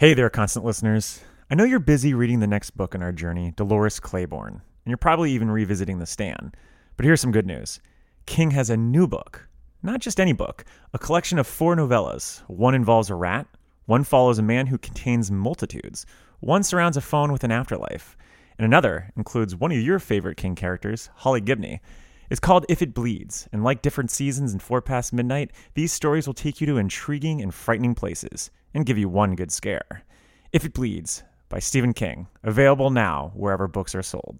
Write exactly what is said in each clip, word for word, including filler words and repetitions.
Hey there, constant listeners. I know you're busy reading the next book in our journey, Dolores Claiborne, and you're probably even revisiting The Stand. But here's some good news. King has a new book, not just any book, a collection of four novellas. One involves a rat, one follows a man who contains multitudes, one surrounds a phone with an afterlife, and another includes one of your favorite King characters, Holly Gibney. It's called If It Bleeds, and like Different Seasons and Four Past Midnight, these stories will take you to intriguing and frightening places and give you one good scare. If It Bleeds by Stephen King, available now wherever books are sold.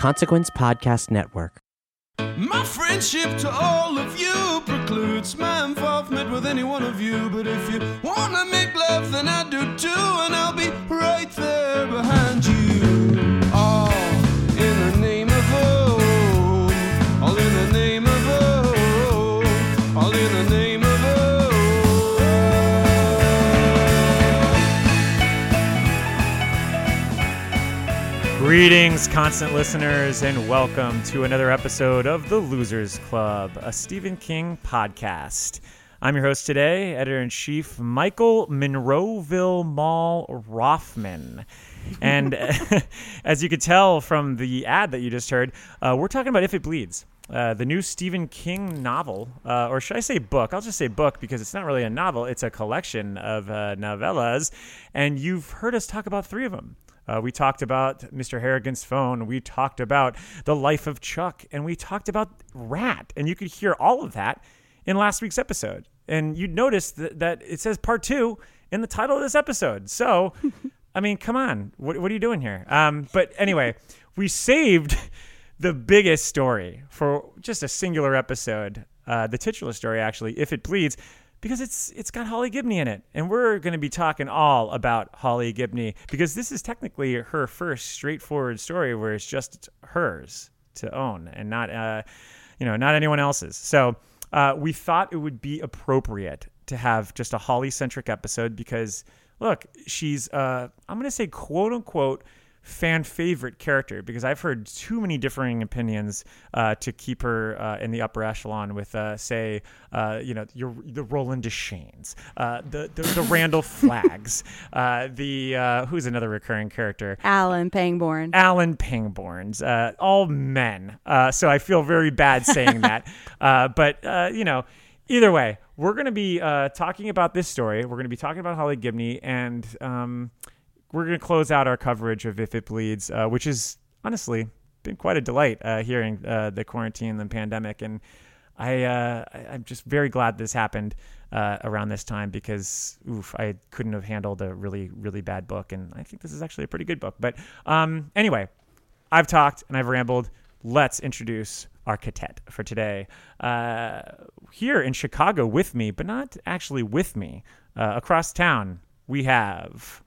Consequence Podcast Network. My friendship to all of you precludes my involvement with any one of you. But if you want to make love, then I do too. And I'll be right there behind you. All in the name of oh. All in the name of oh. All in the name of oh. Greetings, constant listeners, and welcome to another episode of The Losers Club, a Stephen King podcast. I'm your host today, Editor-in-Chief Michael Monroeville Mall Rothman. And as you could tell from the ad that you just heard, uh, we're talking about If It Bleeds, uh, the new Stephen King novel, uh, or should I say book? I'll just say book because it's not really a novel. It's a collection of uh, novellas, and you've heard us talk about three of them. Uh, we talked about Mister Harrigan's Phone. We talked about The Life of Chuck, and we talked about Rat, and you could hear all of that in last week's episode. And you'd notice that, that it says part two in the title of this episode. So, I mean, come on. What, what are you doing here? Um, but anyway, we saved the biggest story for just a singular episode, uh, the titular story, actually, If It Bleeds, because it's it's got Holly Gibney in it. And we're going to be talking all about Holly Gibney because this is technically her first straightforward story where it's just hers to own and not, uh, you know, not anyone else's. So... Uh, we thought it would be appropriate to have just a Holly-centric episode because, look, she's, uh, I'm going to say, quote-unquote, fan-favorite character because I've heard too many differing opinions uh, to keep her uh, in the upper echelon with, uh, say, uh, you know, your, the Roland Deschains, uh, the, the the Randall Flaggs, uh, the, uh, who's another recurring character? Alan Pangborn. Alan Pangborn's, uh, all men. Uh, so I feel very bad saying that. Uh, but, uh, you know, either way, we're going to be uh, talking about this story. We're going to be talking about Holly Gibney and... Um, We're going to close out our coverage of If It Bleeds, uh, which has honestly been quite a delight uh, hearing uh, the quarantine and the pandemic. And I, uh, I'm just very glad this happened uh, around this time because, oof, I couldn't have handled a really, really bad book. And I think this is actually a pretty good book. But um, anyway, I've talked and I've rambled. Let's introduce our quartet for today. Uh, here in Chicago with me, but not actually with me, uh, across town, we have...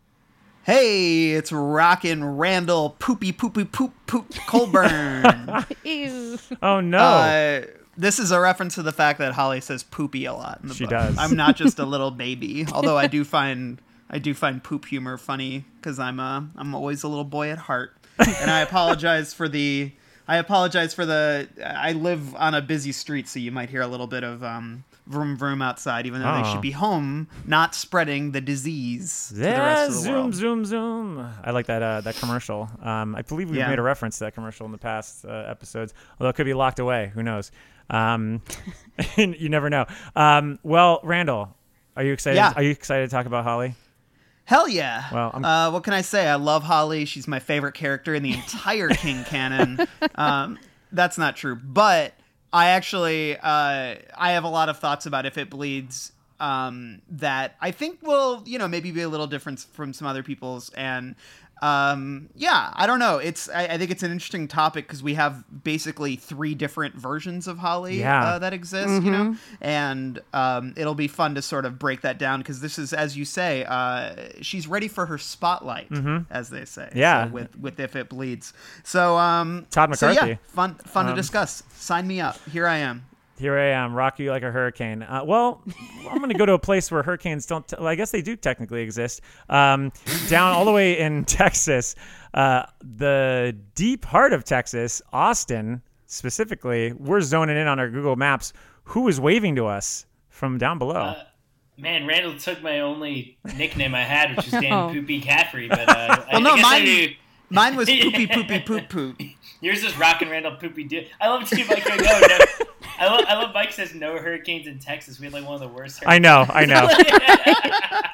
Hey, it's Rockin' Randall Poopy Poopy Poop Poop Colburn. Ew. Oh, no. Uh, this is a reference to the fact that Holly says poopy a lot in the she book. She does. I'm not just a little baby, although I do find I do find poop humor funny because I'm a, I'm always a little boy at heart. And I apologize for the... I apologize for the... I live on a busy street, so you might hear a little bit of... Um, vroom vroom outside, even though oh. they should be home, not spreading the disease yeah, to the rest of the zoom, world. Zoom, zoom, zoom. I like that uh, that commercial. Um, I believe we've yeah. made a reference to that commercial in the past uh, episodes, although it could be locked away. Who knows? Um, you never know. Um, well, Randall, are you excited? Yeah. Are you excited to talk about Holly? Hell yeah. Well, uh, what can I say? I love Holly. She's my favorite character in the entire King canon. Um, that's not true, but... I actually, uh, I have a lot of thoughts about If It Bleeds um, that I think will, you know, maybe be a little different from some other people's. And um, yeah, I don't know. It's, I, I think it's an interesting topic because we have basically three different versions of Holly yeah. uh, that exist, mm-hmm. you know, and um, it'll be fun to sort of break that down because this is, as you say, uh, she's ready for her spotlight, mm-hmm. as they say. Yeah. So with, with If It Bleeds. So, um, Todd McCarthy. So yeah, fun, fun um, to discuss. Sign me up. Here I am. Here I am, rock you like a hurricane. Uh, well, I'm going to go to a place where hurricanes don't... T- well, I guess they do technically exist. Um, down all the way in Texas, uh, the deep heart of Texas, Austin, specifically, we're zoning in on our Google Maps. Who is waving to us from down below? Uh, man, Randall took my only nickname I had, which is Dan Poopy Caffrey. But uh, well, I, no, I guess mine, I knew... mine was Poopy Poopy Poop Poop. Yours is Rockin' Randall Poopy Dude. I love it too, Mike. No, no. I love, I love Mike says no hurricanes in Texas. We had like one of the worst hurricanes. I know, I know.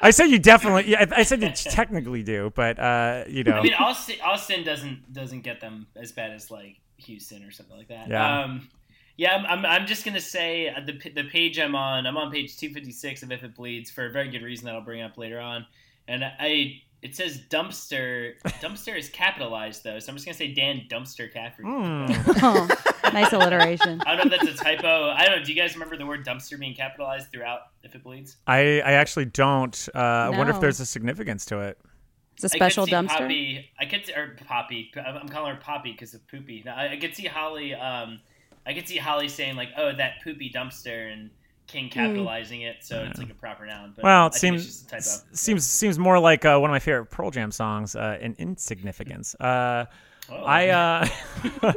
I said you definitely, yeah, I said you technically do, but, uh, you know. I mean, Austin, Austin doesn't doesn't get them as bad as like Houston or something like that. Yeah. Um, yeah, I'm, I'm, I'm just going to say the the page I'm on, I'm on page two fifty-six of If It Bleeds for a very good reason that I'll bring up later on. And I... It says dumpster. Dumpster is capitalized, though, so I'm just going to say Dan Dumpster Caffrey. Mm. Oh, nice alliteration. I don't know if that's a typo. I don't know. Do you guys remember the word dumpster being capitalized throughout If It Bleeds? I, I actually don't. Uh, no. I wonder if there's a significance to it. It's a special I could see dumpster? Poppy, I could see, or Poppy. I'm calling her Poppy because of Poopy. Now, I, I could see Holly um, I could see Holly saying, like, oh, that Poopy dumpster, and King capitalizing mm. it, so yeah. It's like a proper noun. But well, it I seems just a typo. S- seems seems more like uh, one of my favorite Pearl Jam songs, uh, "An Insignificance." Uh, oh. I, uh,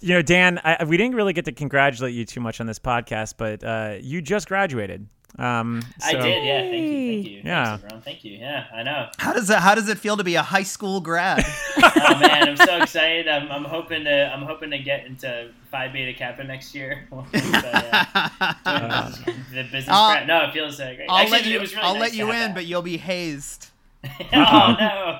you know, Dan, I, we didn't really get to congratulate you too much on this podcast, but uh, you just graduated. Um, so. I did, yeah. Thank you, thank you. Yeah, thanks, everyone. Thank you. Yeah, I know. How does it How does it feel to be a high school grad? Oh man, I'm so excited. I'm, I'm hoping to I'm hoping to get into Phi Beta Kappa next year. So, yeah, uh, the business. Uh, grad. No, it feels uh, great. I'll Actually, let you. It was really I'll nice let you in, that. But you'll be hazed. Oh no!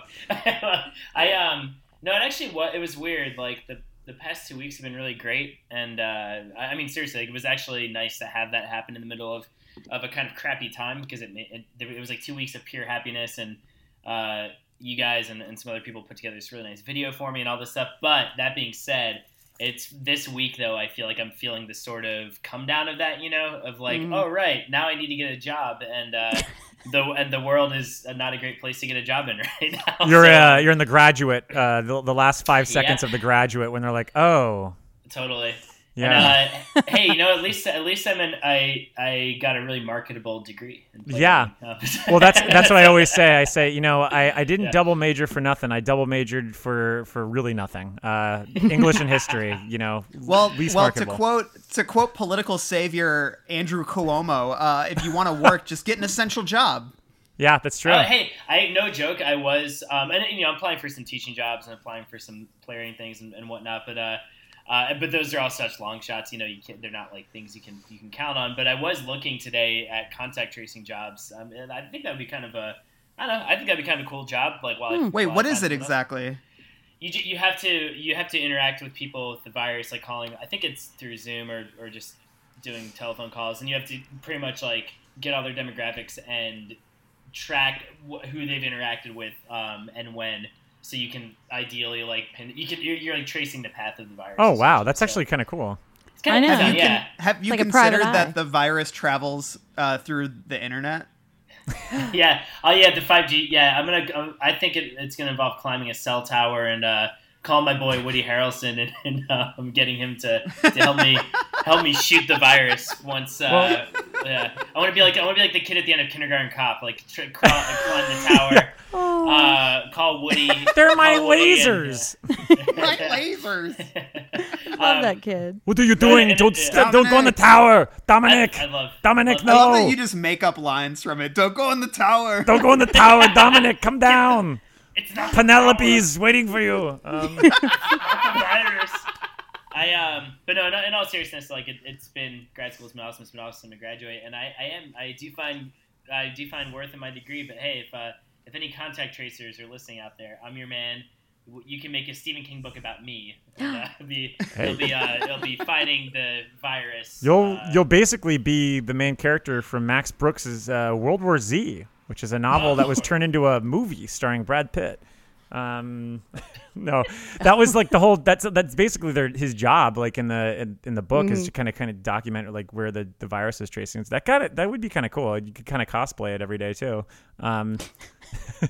I um no. It actually was. It was weird. Like the. The past two weeks have been really great, and uh, I mean, seriously, like, it was actually nice to have that happen in the middle of, of a kind of crappy time, because it, it it was like two weeks of pure happiness, and uh, you guys and, and some other people put together this really nice video for me and all this stuff. But that being said, it's this week, though, I feel like I'm feeling the sort of come down of that, you know, of like, mm-hmm. oh, right, now I need to get a job, and uh, the and the world is not a great place to get a job in right now. You're so. uh, you're in the graduate, uh, the, the last five seconds yeah. of the graduate when they're like, oh, totally. Yeah. And, uh, hey, you know, at least at least I'm in. I I got a really marketable degree. Yeah. Well, that's that's what I always say. I say, you know, I, I didn't yeah. double major for nothing. I double majored for for really nothing. Uh, English and history. You know. Well, least well, marketable. to quote to quote political savior Andrew Cuomo, uh, if you want to work, just get an essential job. Yeah, that's true. Uh, hey, I no joke. I was, um, and you know, I'm applying for some teaching jobs and applying for some playering things and, and whatnot, but. Uh, Uh, but those are all such long shots, you know. You can't, they're not like things you can you can count on. But I was looking today at contact tracing jobs, um, and I think that would be kind of a, I don't know. I think that'd be kind of a cool job. Like, while hmm. I, wait, while what I is it exactly? Up. You you have to you have to interact with people with the virus, like calling. I think it's through Zoom or or just doing telephone calls, and you have to pretty much like get all their demographics and track wh- who they've interacted with um, and when. So you can ideally like pin, you can you're, you're like tracing the path of the virus. Oh wow, that's so. actually kind of cool. It's kind of I know. Have you, yeah. can, have you like considered that the virus travels uh, through the internet? yeah. Oh yeah, the five G. Yeah, I'm gonna. I think it, it's gonna involve climbing a cell tower and uh, call my boy Woody Harrelson and, and uh, I'm getting him to, to help me help me shoot the virus once. Uh, well, yeah. I want to be like I want to be like the kid at the end of Kindergarten Cop, like tr- crawl, like, climb the tower. Yeah. Oh. Uh, call Woody. They're my lasers. My lasers. I love um, that kid. What are you doing? Don't st- don't go on the tower, Dominic. I, I love Dominic. I love, no. I love that you just make up lines from it. Don't go on the tower. Don't go on the tower, Dominic. Come down. It's not Penelope's waiting for you. Um. virus. I um, but no, no, in all seriousness, like it, it's been grad school's been awesome. It's been awesome to graduate, and I, I am I do find I do find worth in my degree. But hey, if uh. If any contact tracers are listening out there, I'm your man. You can make a Stephen King book about me. And, uh, it'll be, hey. it'll, be uh, it'll be fighting the virus. You'll uh, you'll basically be the main character from Max Brooks's uh, World War Z, which is a novel oh. that was turned into a movie starring Brad Pitt. Um, no, that was like the whole. That's that's basically their his job. Like in the in, in the book mm. is to kind of kind of document like where the, the virus is tracing. So that got it. That would be kind of cool. You could kind of cosplay it every day too. Um,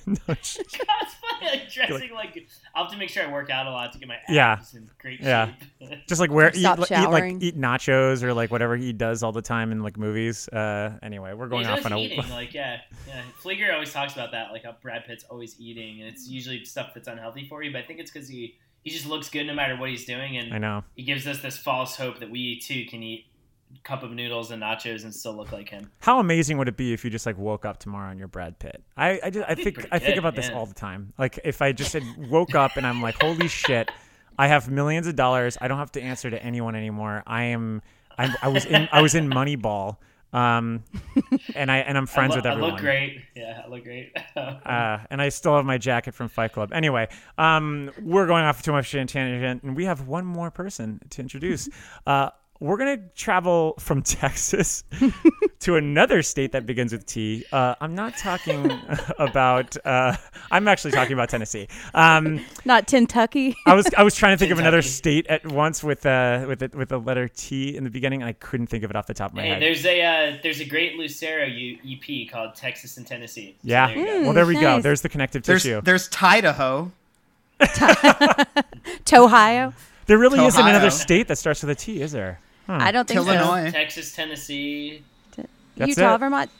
no, she, cosplay, like dressing like, like I'll have to make sure I work out a lot to get my abs yeah, in great yeah. shape. Just like wear eat, eat like eat nachos or like whatever he does all the time in like movies. Uh, anyway, we're going yeah, off on eating. a like yeah, yeah. Flieger always talks about that. Like how Brad Pitt's always eating, and it's usually stuff that's unhealthy for you. But I think it's because he he just looks good no matter what he's doing. And I know he gives us this false hope that we too can eat a cup of noodles and nachos and still look like him. How amazing would it be if you just like woke up tomorrow and you're Brad Pitt? I I, just, I think good, I think about yeah. this all the time. Like if I just said woke up and I'm like, holy shit, I have millions of dollars. I don't have to answer to anyone anymore. I am. I'm, I was in. I was in Moneyball. Um, and I and I'm friends I lo- with everyone. I look great. Yeah, I look great. uh, and I still have my jacket from Fight Club. Anyway, um, we're going off too much tangent, and we have one more person to introduce. uh, we're gonna travel from Texas to another state that begins with T. Uh, I'm not talking about. Uh, I'm actually talking about Tennessee. Um, not Kentucky. I was I was trying to think Kentucky. of another state at once with uh with it with the letter T in the beginning, and I couldn't think of it off the top of my hey, head. There's a uh, there's a great Lucero U- EP called Texas and Tennessee. So yeah. There mm, well, there we nice. go. There's the connective there's, tissue. There's Tidaho. Tohio. There really Tohio. isn't another state that starts with a T, is there? Huh. I don't think Illinois. so. Texas, Tennessee, That's Utah, it. Vermont.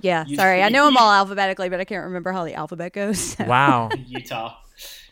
Yeah, Utah. sorry. I know them all alphabetically, but I can't remember how the alphabet goes. So. Wow. Utah.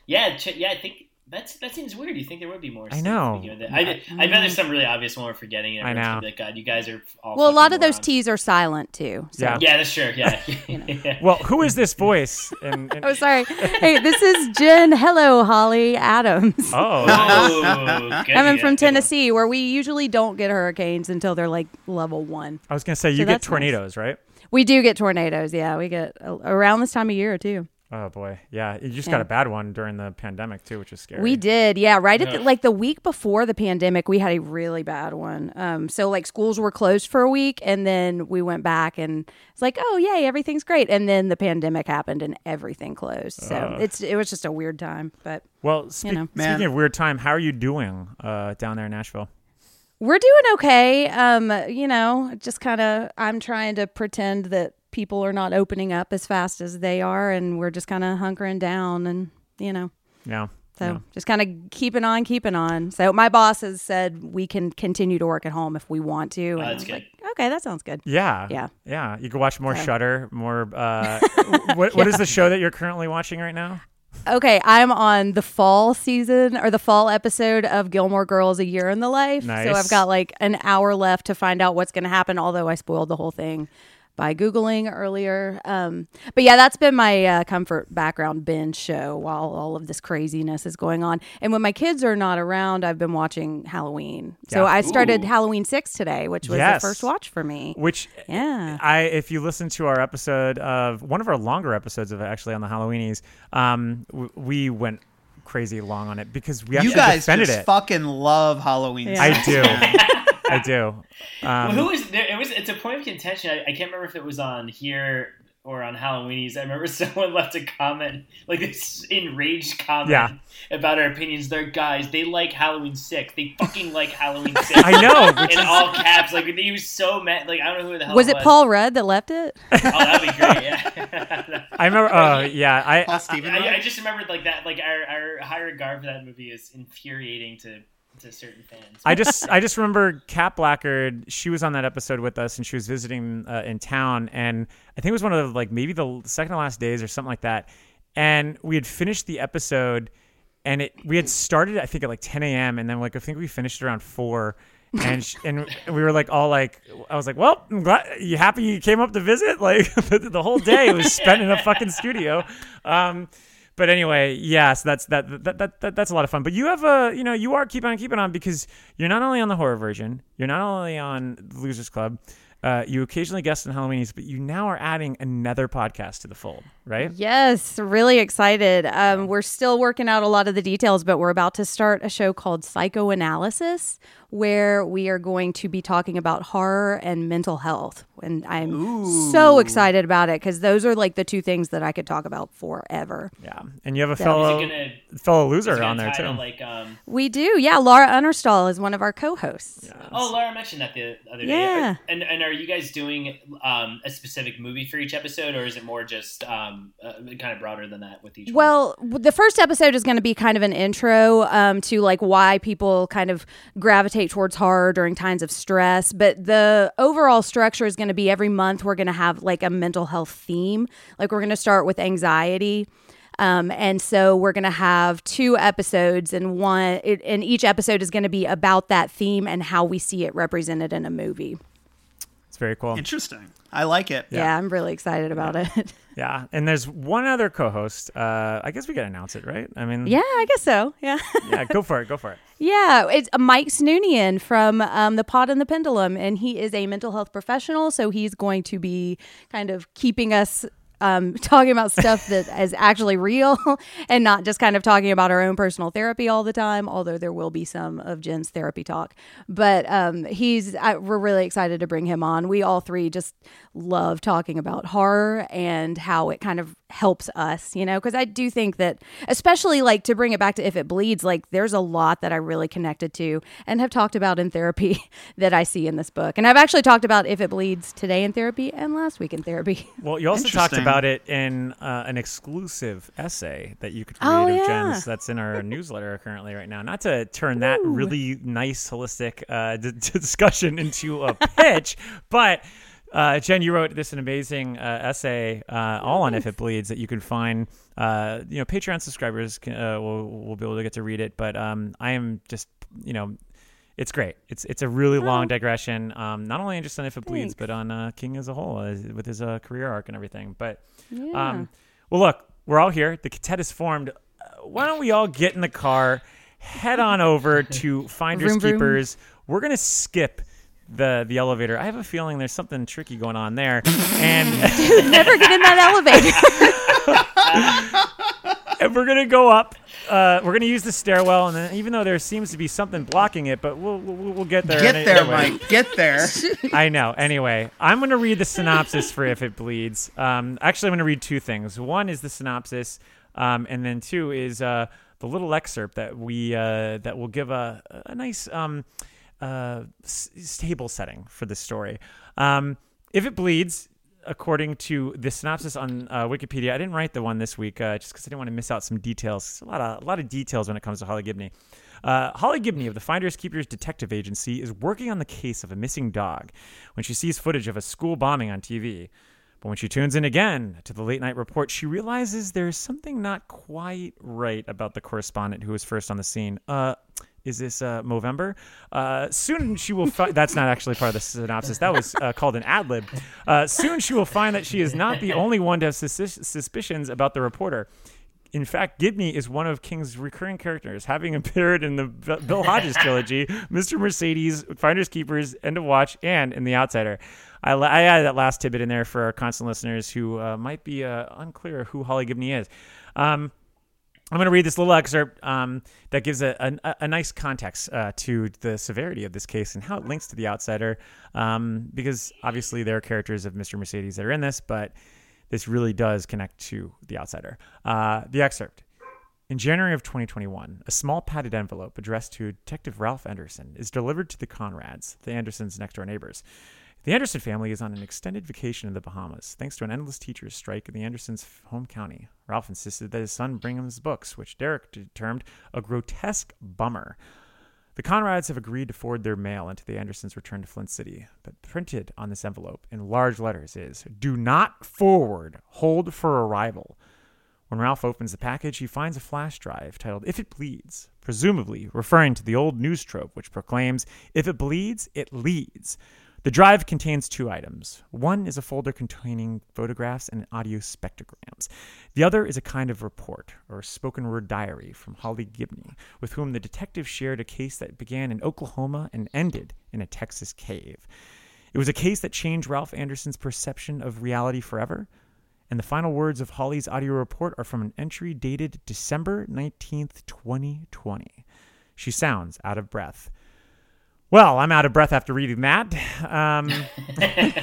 Yeah, ch- yeah. I think that's that seems weird. You think there would be more? I know. I, I, I bet there's some really obvious one we're forgetting. I know. Like, God, you guys are all. Well, a lot of morons. Those T's are silent too. So. Yeah. Yeah, that's true. Yeah. you know. yeah. Well, who is this voice? And, and... Oh, sorry. Hey, this is Jen. Hello, Holly Adams. Oh. oh Coming from Tennessee, where we usually don't get hurricanes until they're like level one. I was gonna say you so get tornadoes, nice. right? We do get tornadoes. Yeah, we get uh, around this time of year too. Oh, boy. Yeah. You just yeah. got a bad one during the pandemic, too, which is scary. We did. Yeah. Right. At the, like the week before the pandemic, we had a really bad one. Um, so like schools were closed for a week and then we went back and it's like, oh, yay, everything's great. And then the pandemic happened and everything closed. So uh, it's it was just a weird time. But well, spe- you know. man. Speaking of weird time, how are you doing uh, down there in Nashville? We're doing OK. Um, you know, just kind of I'm trying to pretend that people are not opening up as fast as they are, and we're just kind of hunkering down, and you know, yeah. So yeah. just kind of keeping on, keeping on. So my boss has said we can continue to work at home if we want to. And uh, that's I was good. Like, okay, that sounds good. Yeah, yeah, yeah. You can watch more so. Shudder, more. Uh, what yeah. What is the show that you're currently watching right now? Okay, I'm on the fall season or the fall episode of Gilmore Girls: A Year in the Life. Nice. So I've got like an hour left to find out what's going to happen. Although I spoiled the whole thing by Googling earlier. Um, but yeah, that's been my uh, comfort background binge show while all of this craziness is going on. And when my kids are not around, I've been watching Halloween. Yeah. So I started Ooh. Halloween six today, which was yes. the first watch for me. Which, yeah. I if you listen to our episode of, one of our longer episodes of actually on the Halloweenies, um, w- we went crazy long on it because we actually defended it. You guys just fucking love Halloween yeah. six. I do. I do. Um, well, who was there? It was. It's a point of contention. I, I can't remember if it was on here or on Halloweenies. I remember someone left a comment, like this enraged comment yeah. about our opinions. They're guys. They like Halloween six. They fucking like Halloween six. I know. In all caps. Like he was so mad. Like I don't know who the hell was. It was. Paul Rudd that left it? Oh, that'd be great. Yeah. I remember. Oh, uh, yeah. I, Paul Stephen I, I, I just remembered like that. Like our our high regard for that movie is infuriating to. to certain fans. I just I just remember Kat Blackard, she was on that episode with us and she was visiting uh, in town, and I think it was one of the, like maybe the second to last days or something like that, and we had finished the episode and it we had started I think at like ten a.m. and then like I think we finished around four and she, and we were like all like I was like, well, I'm glad you happy you came up to visit, like the, the whole day was spent in a fucking studio. um But anyway, yeah, so that's that, that that that that's a lot of fun. But you have a, you know, you are keeping on keeping on because you're not only on the horror version, you're not only on the Losers Club, uh, you occasionally guest on Halloweenies, but you now are adding another podcast to the fold, right? Yes, really excited. Um, we're still working out a lot of the details, but we're about to start a show called Psychoanalysis, where we are going to be talking about horror and mental health. And I'm Ooh. so excited about it because those are like the two things that I could talk about forever. Yeah. And you have a so. fellow gonna, fellow loser on there too. Like, um... We do. Yeah. Laura Unnerstall is one of our co-hosts. Yes. Oh, Laura mentioned that the other day. Yeah. And, and are you guys doing um, a specific movie for each episode, or is it more just um, uh, kind of broader than that with each well, one? Well, the first episode is going to be kind of an intro um, to like why people kind of gravitate towards horror during times of stress, but the overall structure is going to be every month we're going to have like a mental health theme. Like we're going to start with anxiety, Um, and so we're going to have two episodes, and one, it, and each episode is going to be about that theme and how we see it represented in a movie. It's very cool. Interesting. I like it. Yeah, yeah I'm really excited about yeah. it. Yeah. And there's one other co-host. Uh, I guess we got to announce it, right? I mean, yeah, I guess so. Yeah. yeah. Go for it. Go for it. Yeah. It's Mike Snoonian from um, The Pod and the Pendulum. And he is a mental health professional. So he's going to be kind of keeping us um, talking about stuff that is actually real and not just kind of talking about our own personal therapy all the time. Although there will be some of Jen's therapy talk, but, um, he's, I, we're really excited to bring him on. We all three just love talking about horror and how it kind of helps us, you know, cause I do think that, especially like to bring it back to If It Bleeds, like there's a lot that I really connected to and have talked about in therapy that I see in this book. And I've actually talked about If It Bleeds today in therapy and last week in therapy. Well, you also talked about it in uh, an exclusive essay that you could read oh, of yeah. Jen's that's in our newsletter currently right now. Not to turn Ooh. that really nice holistic uh, d- discussion into a pitch, but uh, Jen, you wrote this an amazing uh, essay uh, all on If It Bleeds that you can find. Uh, you know, Patreon subscribers can, uh, will will be able to get to read it, but um, I am just you know. It's great. It's it's a really oh. long digression, um, not only just on If It Bleeds, Thanks. but on uh, King as a whole uh, with his uh, career arc and everything. But, yeah. um, well, look, we're all here. The quartet is formed. Uh, why don't we all get in the car, head on over to Finders vroom, Keepers. Vroom. We're going to skip the the elevator. I have a feeling there's something tricky going on there. and Dude, never get in that elevator. And we're going to go up. Uh, we're going to use the stairwell. And then, even though there seems to be something blocking it, but we'll we'll, we'll get there. Get there, anyway. Mike. Get there. I know. Anyway, I'm going to read the synopsis for If It Bleeds. Um, actually, I'm going to read two things. One is the synopsis. Um, and then two is uh, the little excerpt that we uh, that will give a, a nice um, uh, stable setting for the story. Um, If It Bleeds, according to the synopsis on uh, Wikipedia, I didn't write the one this week uh, just because I didn't want to miss out some details. It's a lot of a lot of details when it comes to Holly Gibney. Uh, Holly Gibney of the Finders Keepers Detective Agency is working on the case of a missing dog when she sees footage of a school bombing on T V. But when she tunes in again to the late night report, she realizes there is something not quite right about the correspondent who was first on the scene. Uh, is this uh, Movember? Uh, soon she will find... That's not actually part of the synopsis. That was uh, called an ad-lib. Uh, soon she will find that she is not the only one to have sus- suspicions about the reporter. In fact, Gibney is one of King's recurring characters, having appeared in the B- Bill Hodges trilogy, Mister Mercedes, Finders Keepers, End of Watch, and in The Outsider. I, I added that last tidbit in there for our constant listeners who uh, might be uh, unclear who Holly Gibney is. Um, I'm going to read this little excerpt um, that gives a, a, a nice context uh, to the severity of this case and how it links to The Outsider, um, because obviously there are characters of Mister Mercedes that are in this, but this really does connect to The Outsider. Uh, the excerpt. In January of twenty twenty-one, a small padded envelope addressed to Detective Ralph Anderson is delivered to the Conrads, the Andersons' next-door neighbors. The Anderson family is on an extended vacation in the Bahamas, thanks to an endless teacher's strike in the Andersons' home county. Ralph insisted that his son bring him his books, which Derek termed a grotesque bummer. The Conrads have agreed to forward their mail until the Andersons return to Flint City, but printed on this envelope in large letters is, "Do not forward, hold for arrival." When Ralph opens the package, he finds a flash drive titled If It Bleeds, presumably referring to the old news trope which proclaims, "If it bleeds, it leads." The drive contains two items. One is a folder containing photographs and audio spectrograms. The other is a kind of report, or spoken word diary, from Holly Gibney, with whom the detective shared a case that began in Oklahoma and ended in a Texas cave. It was a case that changed Ralph Anderson's perception of reality forever, and the final words of Holly's audio report are from an entry dated December nineteenth, twenty twenty. She sounds out of breath. Well, I'm out of breath after reading that. Um, and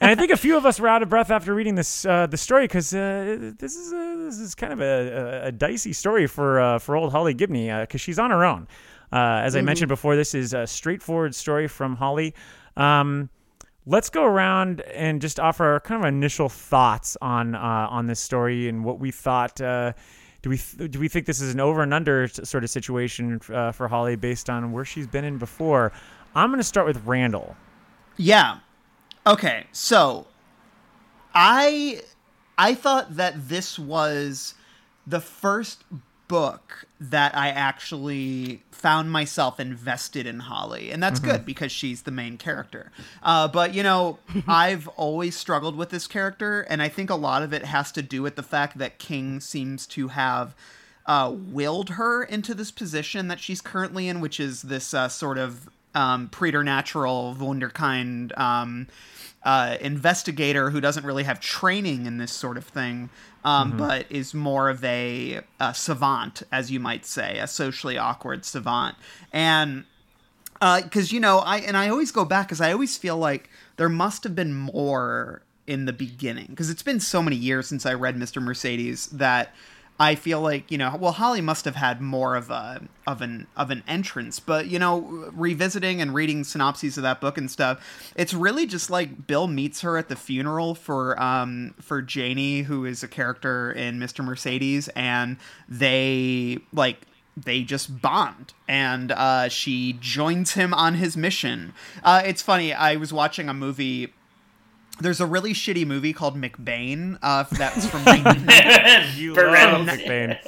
I think a few of us were out of breath after reading this uh, the story because uh, this is a, this is kind of a, a, a dicey story for uh, for old Holly Gibney because uh, she's on her own. Uh, as mm-hmm. I mentioned before, this is a straightforward story from Holly. Um, let's go around and just offer our kind of initial thoughts on uh, on this story and what we thought. Uh, Do we th- do we think this is an over and under t- sort of situation uh, for Holly based on where she's been in before? I'm going to start with Randall. Yeah. Okay. So I I thought that this was the first book that I actually found myself invested in Holly. And that's mm-hmm. good because she's the main character. Uh, but, you know, I've always struggled with this character. And I think a lot of it has to do with the fact that King seems to have uh, willed her into this position that she's currently in, which is this uh, sort of um, preternatural, wunderkind um, uh, investigator who doesn't really have training in this sort of thing. Um, mm-hmm. but is more of a, a savant, as you might say, a socially awkward savant. And because, uh, you know, I and I always go back because I always feel like there must have been more in the beginning, because it's been so many years since I read Mister Mercedes that I feel like, you know, well, Holly must have had more of a of an of an entrance. But, you know, revisiting and reading synopses of that book and stuff, it's really just like Bill meets her at the funeral for um for Janie, who is a character in Mister Mercedes, and they like they just bond, and uh, she joins him on his mission. Uh, it's funny. I was watching a movie. There's a really shitty movie called McBain. Uh, that's from nineteen ninety. You love McBain.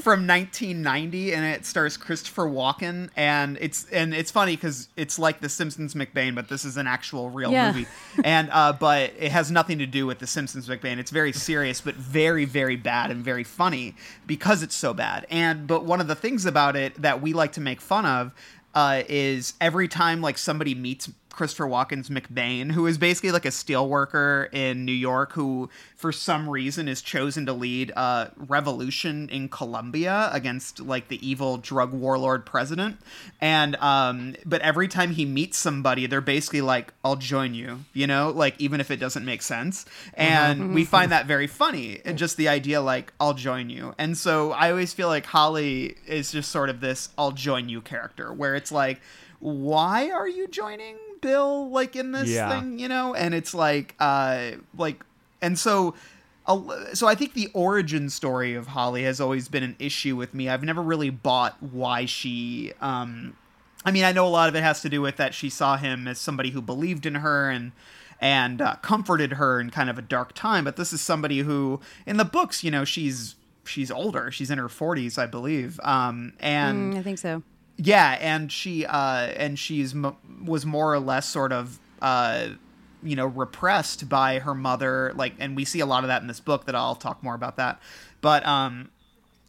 From nineteen ninety, and it stars Christopher Walken, and it's and it's funny because it's like The Simpsons McBain, but this is an actual real yeah. movie, and uh, but it has nothing to do with The Simpsons McBain. It's very serious, but very very bad and very funny because it's so bad. And but one of the things about it that we like to make fun of uh, is every time like somebody meets Christopher Walken's McBain, who is basically like a steel worker in New York who for some reason is chosen to lead a revolution in Colombia against like the evil drug warlord president. And um but every time he meets somebody, they're basically like, I'll join you, you know, like even if it doesn't make sense. And mm-hmm. we find that very funny, and just the idea like, I'll join you. And so I always feel like Holly is just sort of this I'll join you character where it's like, why are you joining Bill, like in this yeah. thing, you know? And it's like, uh, like, and so, uh, so I think the origin story of Holly has always been an issue with me. I've never really bought why she, um, I mean, I know a lot of it has to do with that she saw him as somebody who believed in her and, and, uh, comforted her in kind of a dark time. But this is somebody who, in the books, you know, she's, she's older, she's in her forties, I believe. Um, and mm, I think so. Yeah, and she uh, and she's mo- was more or less sort of uh, you know, repressed by her mother, like, and we see a lot of that in this book that I'll talk more about that. But um,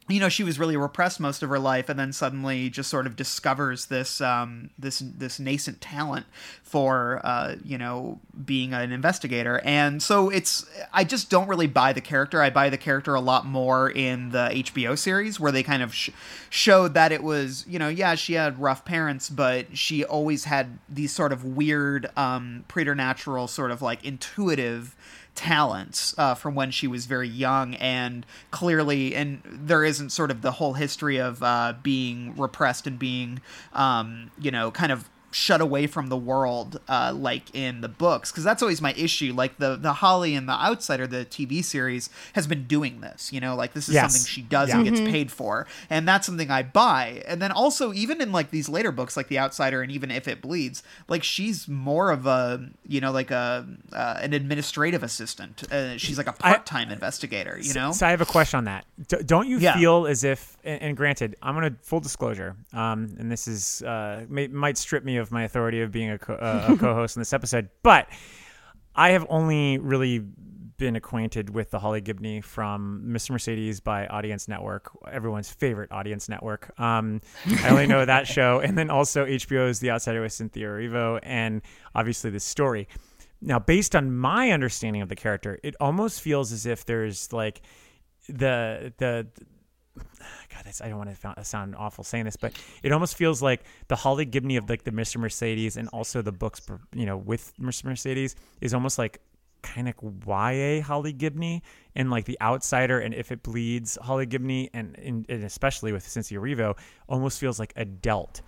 you know, she was really repressed most of her life, and then suddenly just sort of discovers this um, this this nascent talent for uh, you know, being an investigator. And so it's I just don't really buy the character. I buy the character a lot more in the H B O series, where they kind of sh- showed that it was, you know, yeah, she had rough parents, but she always had these sort of weird um, preternatural sort of like intuitive talents uh, from when she was very young. And clearly, and there isn't sort of the whole history of uh, being repressed and being, um, you know, kind of shut away from the world uh like in the books, because that's always my issue. Like the the Holly in The Outsider, the T V series, has been doing this, you know, like this is yes. something she does yeah. and mm-hmm. gets paid for, and that's something I buy. And then also even in like these later books like The Outsider and even If It Bleeds, like she's more of a, you know, like a uh, an administrative assistant. Uh, she's like a part-time I, investigator, you so, know so I have a question on that. D- don't you yeah. feel as if, and, and granted, I'm gonna full disclosure, um and this is uh may, might strip me of of my authority of being a, co- uh, a co-host in this episode, but I have only really been acquainted with the Holly Gibney from Mister Mercedes by Audience Network, everyone's favorite Audience Network. Um, I only know that show, and then also H B O's The Outsider with Cynthia Erivo, and obviously this story. Now, based on my understanding of the character, it almost feels as if there's like the the. the God, that's, I don't want to sound awful saying this, but it almost feels like the Holly Gibney of like the Mister Mercedes, and also the books, you know, with Mister Mercedes, is almost like kind of Y A Holly Gibney, and like The Outsider and If It Bleeds Holly Gibney, and, and, and especially with Cynthia Erivo, almost feels like adult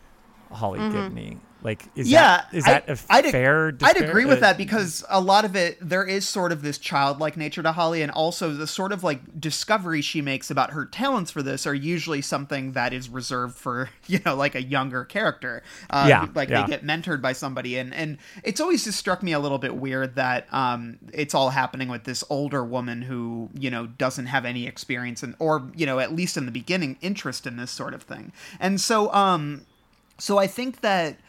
Holly mm-hmm. Gibney. Like, is yeah, that is I, that a I'd, fair? Despair? I'd agree with that, because a lot of it, there is sort of this childlike nature to Holly, and also the sort of like discovery she makes about her talents for this are usually something that is reserved for, you know, like a younger character. Um, yeah, like yeah. they get mentored by somebody, and and it's always just struck me a little bit weird that um it's all happening with this older woman who, you know, doesn't have any experience and or you know at least in the beginning interest in this sort of thing, and so um so I think that.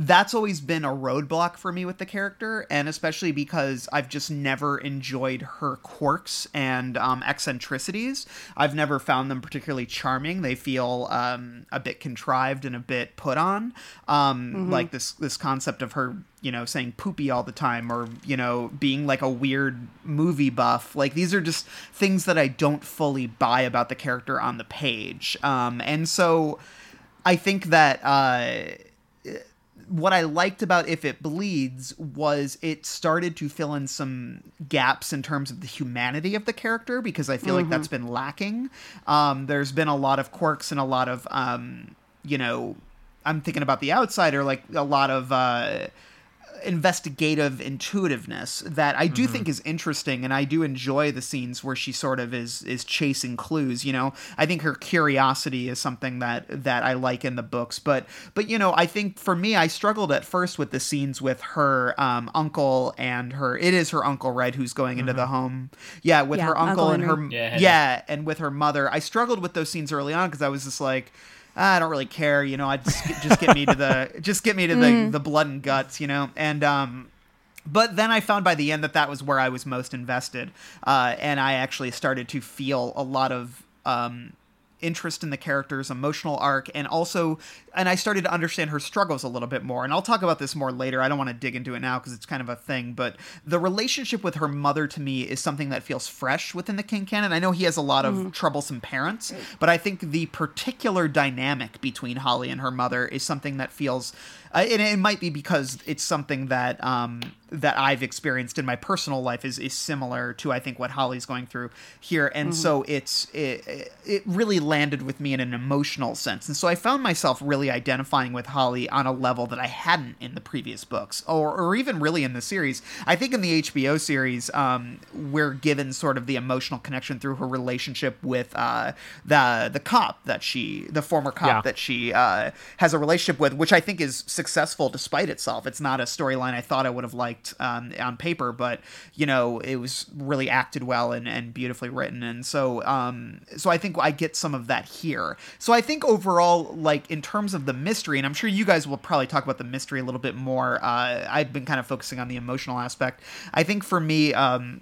That's always been a roadblock for me with the character, and especially because I've just never enjoyed her quirks and um, eccentricities. I've never found them particularly charming. They feel um, a bit contrived and a bit put on. Um, mm-hmm. Like this this concept of her, you know, saying poopy all the time, or, you know, being like a weird movie buff. Like, these are just things that I don't fully buy about the character on the page. Um, and so I think that... Uh, what I liked about If It Bleeds was it started to fill in some gaps in terms of the humanity of the character, because I feel mm-hmm. like that's been lacking. Um, there's been a lot of quirks and a lot of, um, you know, I'm thinking about The Outsider, like a lot of uh, investigative intuitiveness that I do mm-hmm. think is interesting. And I do enjoy the scenes where she sort of is, is chasing clues. You know, I think her curiosity is something that, that I like in the books, but, but, you know, I think for me, I struggled at first with the scenes with her, um, uncle and her, it is her uncle, right? Who's going mm-hmm. into the home. Yeah. With yeah, her uncle, uncle and her, her yeah. yeah. And with her mother, I struggled with those scenes early on, 'cause I was just like, I don't really care, you know, I just, just get me to the, just get me to the, mm. the blood and guts, you know? And, um, but then I found by the end that that was where I was most invested. Uh, and I actually started to feel a lot of, um, interest in the character's emotional arc, and also, and I started to understand her struggles a little bit more. And I'll talk about this more later. I don't want to dig into it now because it's kind of a thing, but the relationship with her mother to me is something that feels fresh within the King canon. I know he has a lot of mm. troublesome parents, but I think the particular dynamic between Holly and her mother is something that feels, uh, and it might be because it's something that, um, that I've experienced in my personal life is, is similar to, I think, what Holly's going through here. And mm-hmm. so it's, it, it really landed with me in an emotional sense. And so I found myself really identifying with Holly on a level that I hadn't in the previous books, or, or even really in the series. I think in the H B O series, um, we're given sort of the emotional connection through her relationship with, uh, the, the cop that she, the former cop yeah. that she, uh, has a relationship with, which I think is successful despite itself. It's not a storyline I thought I would have liked, Um, on paper, but you know, it was really acted well and, and beautifully written, and so um, so I think I get some of that here. So I think overall, like in terms of the mystery, and I'm sure you guys will probably talk about the mystery a little bit more. Uh, I've been kind of focusing on the emotional aspect. I think for me, um,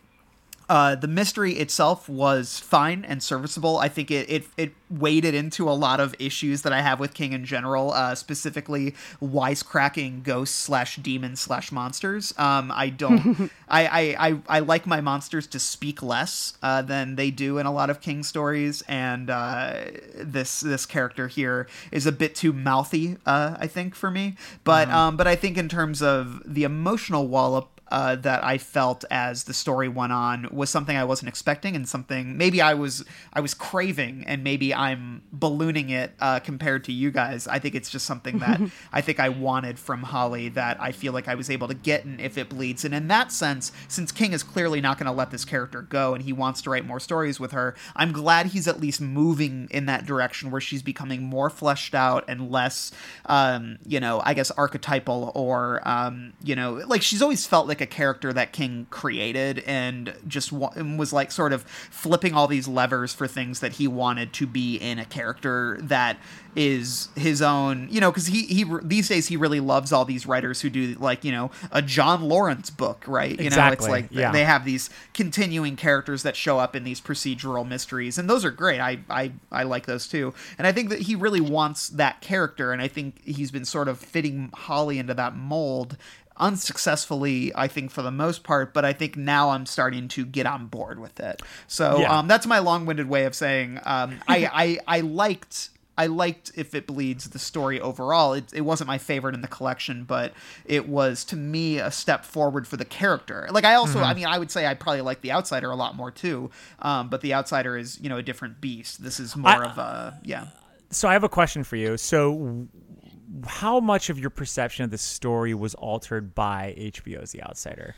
uh, the mystery itself was fine and serviceable. I think it it it waded into a lot of issues that I have with King in general, uh, specifically wisecracking ghosts slash demons slash monsters. Um, I don't, I, I, I, I like my monsters to speak less, uh, than they do in a lot of King stories. And, uh, this, this character here is a bit too mouthy, uh, I think for me, but, uh-huh. um, but I think in terms of the emotional wallop, uh, that I felt as the story went on was something I wasn't expecting, and something maybe I was, I was craving, and maybe I'm ballooning it uh, compared to you guys. I think it's just something that I think I wanted from Holly that I feel like I was able to get in If It Bleeds. And in that sense, since King is clearly not going to let this character go and he wants to write more stories with her, I'm glad he's at least moving in that direction where she's becoming more fleshed out and less, um, you know, I guess archetypal, or, um, you know, like she's always felt like a character that King created and just wa- and was like sort of flipping all these levers for things that he wanted to be in a character that is his own, you know, because he, he these days he really loves all these writers who do like, you know, a John Lawrence book, right? You exactly. know, it's like yeah. they have these continuing characters that show up in these procedural mysteries, and those are great. I, I, I like those too. And I think that he really wants that character, and I think he's been sort of fitting Holly into that mold unsuccessfully, I think, for the most part, but I think now I'm starting to get on board with it. So yeah. um, that's my long-winded way of saying um, I, I I liked I liked If It Bleeds, the story overall. It, it wasn't my favorite in the collection, but it was, to me, a step forward for the character. Like, I also, mm-hmm. I mean, I would say I probably like The Outsider a lot more, too, um, but The Outsider is, you know, a different beast. This is more I, of a, yeah. So I have a question for you. So how much of your perception of the story was altered by H B O's The Outsider?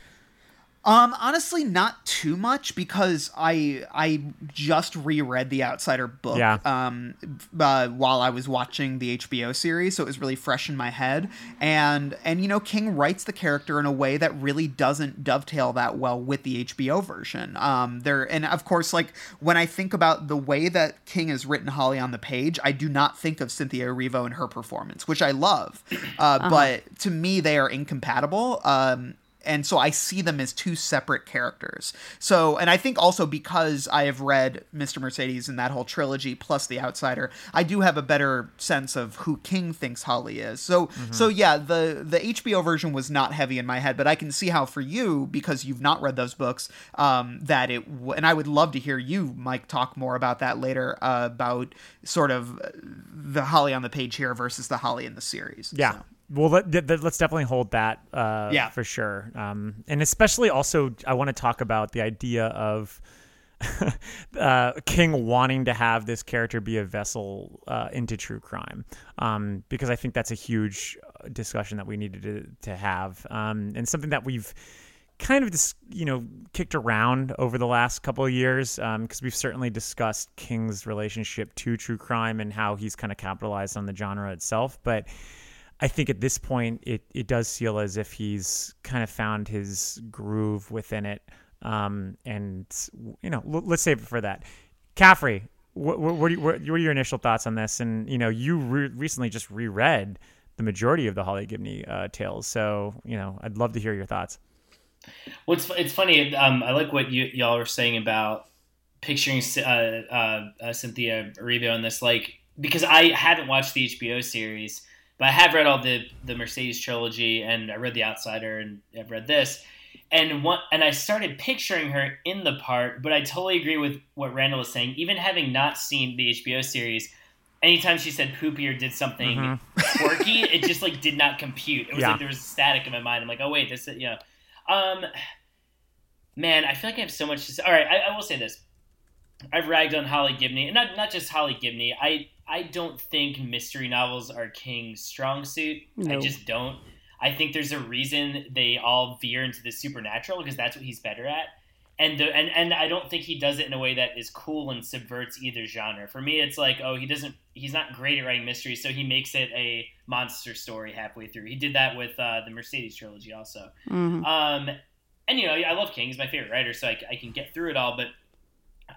Um, honestly, not too much, because I I just reread the Outsider book yeah. um, uh, while I was watching the H B O series, so it was really fresh in my head. And, and you know, King writes the character in a way that really doesn't dovetail that well with the H B O version. Um, there, and, of course, like, when I think about the way that King has written Holly on the page, I do not think of Cynthia Erivo and her performance, which I love. Uh, uh-huh. But to me, they are incompatible. Um And so I see them as two separate characters. So, and I think also because I have read Mister Mercedes and that whole trilogy plus The Outsider, I do have a better sense of who King thinks Holly is. So, mm-hmm. so yeah, the, the H B O version was not heavy in my head, but I can see how for you, because you've not read those books, um, that it, w- and I would love to hear you, Mike, talk more about that later, uh, about sort of the Holly on the page here versus the Holly in the series. Yeah. So. Well, let, let's definitely hold that uh, yeah. for sure. Um, and especially also, I want to talk about the idea of uh, King wanting to have this character be a vessel uh, into true crime, um, because I think that's a huge discussion that we needed to, to have, um, and something that we've kind of just, you know, kicked around over the last couple of years, because um, we've certainly discussed King's relationship to true crime and how he's kind of capitalized on the genre itself. But I think at this point, it, it does feel as if he's kind of found his groove within it. Um, and, you know, l- let's save it for that. Caffrey, what, what, what, what were your initial thoughts on this? And, you know, you re- recently just reread the majority of the Holly Gibney uh, tales. So, you know, I'd love to hear your thoughts. Well, it's, it's funny. Um, I like what you, y'all were saying about picturing uh, uh, Cynthia Erivo in this, like, because I haven't watched the H B O series, but I have read all the, the Mercedes trilogy, and I read The Outsider, and I've read this. And one, and I started picturing her in the part, but I totally agree with what Randall was saying. Even having not seen the H B O series, anytime she said poopy or did something mm-hmm. quirky, it just like did not compute. It was yeah. like there was static in my mind. I'm like, oh, wait, this is, you know. Um, man, I feel like I have so much to say. All right, I, I will say this. I've ragged on Holly Gibney, and not not just Holly Gibney. I I don't think mystery novels are King's strong suit. No. I just don't. I think there's a reason they all veer into the supernatural, because that's what he's better at. And, the, and and I don't think he does it in a way that is cool and subverts either genre. For me, it's like, oh, he doesn't. He's not great at writing mysteries, so he makes it a monster story halfway through. He did that with uh, the Mercedes trilogy also. Mm-hmm. Um, and, you know, I love King. He's my favorite writer, so I, I can get through it all, but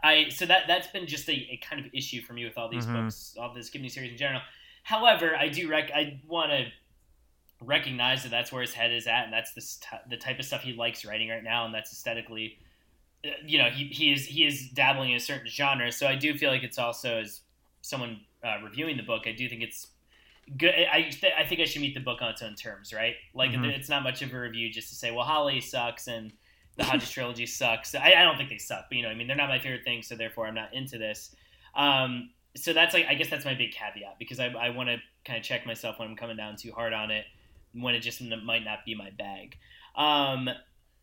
I so that that's been just a, a kind of issue for me with all these mm-hmm. books, all this Gibney series in general. However, I do rec- I want to recognize that that's where his head is at, and that's the st- the type of stuff he likes writing right now, and that's aesthetically, you know, he he is he is dabbling in a certain genre. So I do feel like it's also, as someone uh, reviewing the book, I do think it's good. I th- I think I should meet the book on its own terms, right? Like mm-hmm. it's not much of a review just to say, well, Holly sucks and the Hodges trilogy sucks. I, I don't think they suck, but, you know, I mean, they're not my favorite thing, so therefore I'm not into this. Um, so that's like, I guess that's my big caveat, because I, I want to kind of check myself when I'm coming down too hard on it, when it just might not be my bag. Um,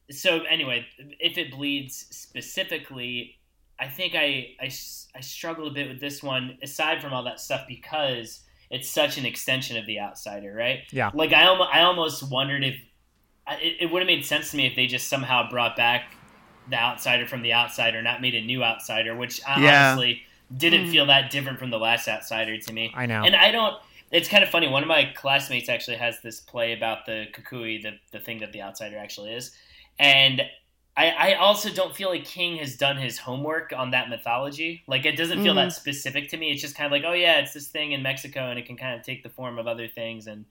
so anyway, If It Bleeds specifically, I think I, I, I struggled a bit with this one, aside from all that stuff, because it's such an extension of The Outsider, right? Yeah. Like, I, al- I almost wondered if, It, it would have made sense to me if they just somehow brought back the Outsider from The Outsider, not made a new Outsider, which I yeah. honestly didn't mm. feel that different from the last Outsider to me. I know. And I don't, it's kind of funny. One of my classmates actually has this play about the kukui, the, the thing that The Outsider actually is. And I, I also don't feel like King has done his homework on that mythology. Like, it doesn't feel mm. that specific to me. It's just kind of like, oh yeah, it's this thing in Mexico, and it can kind of take the form of other things, and,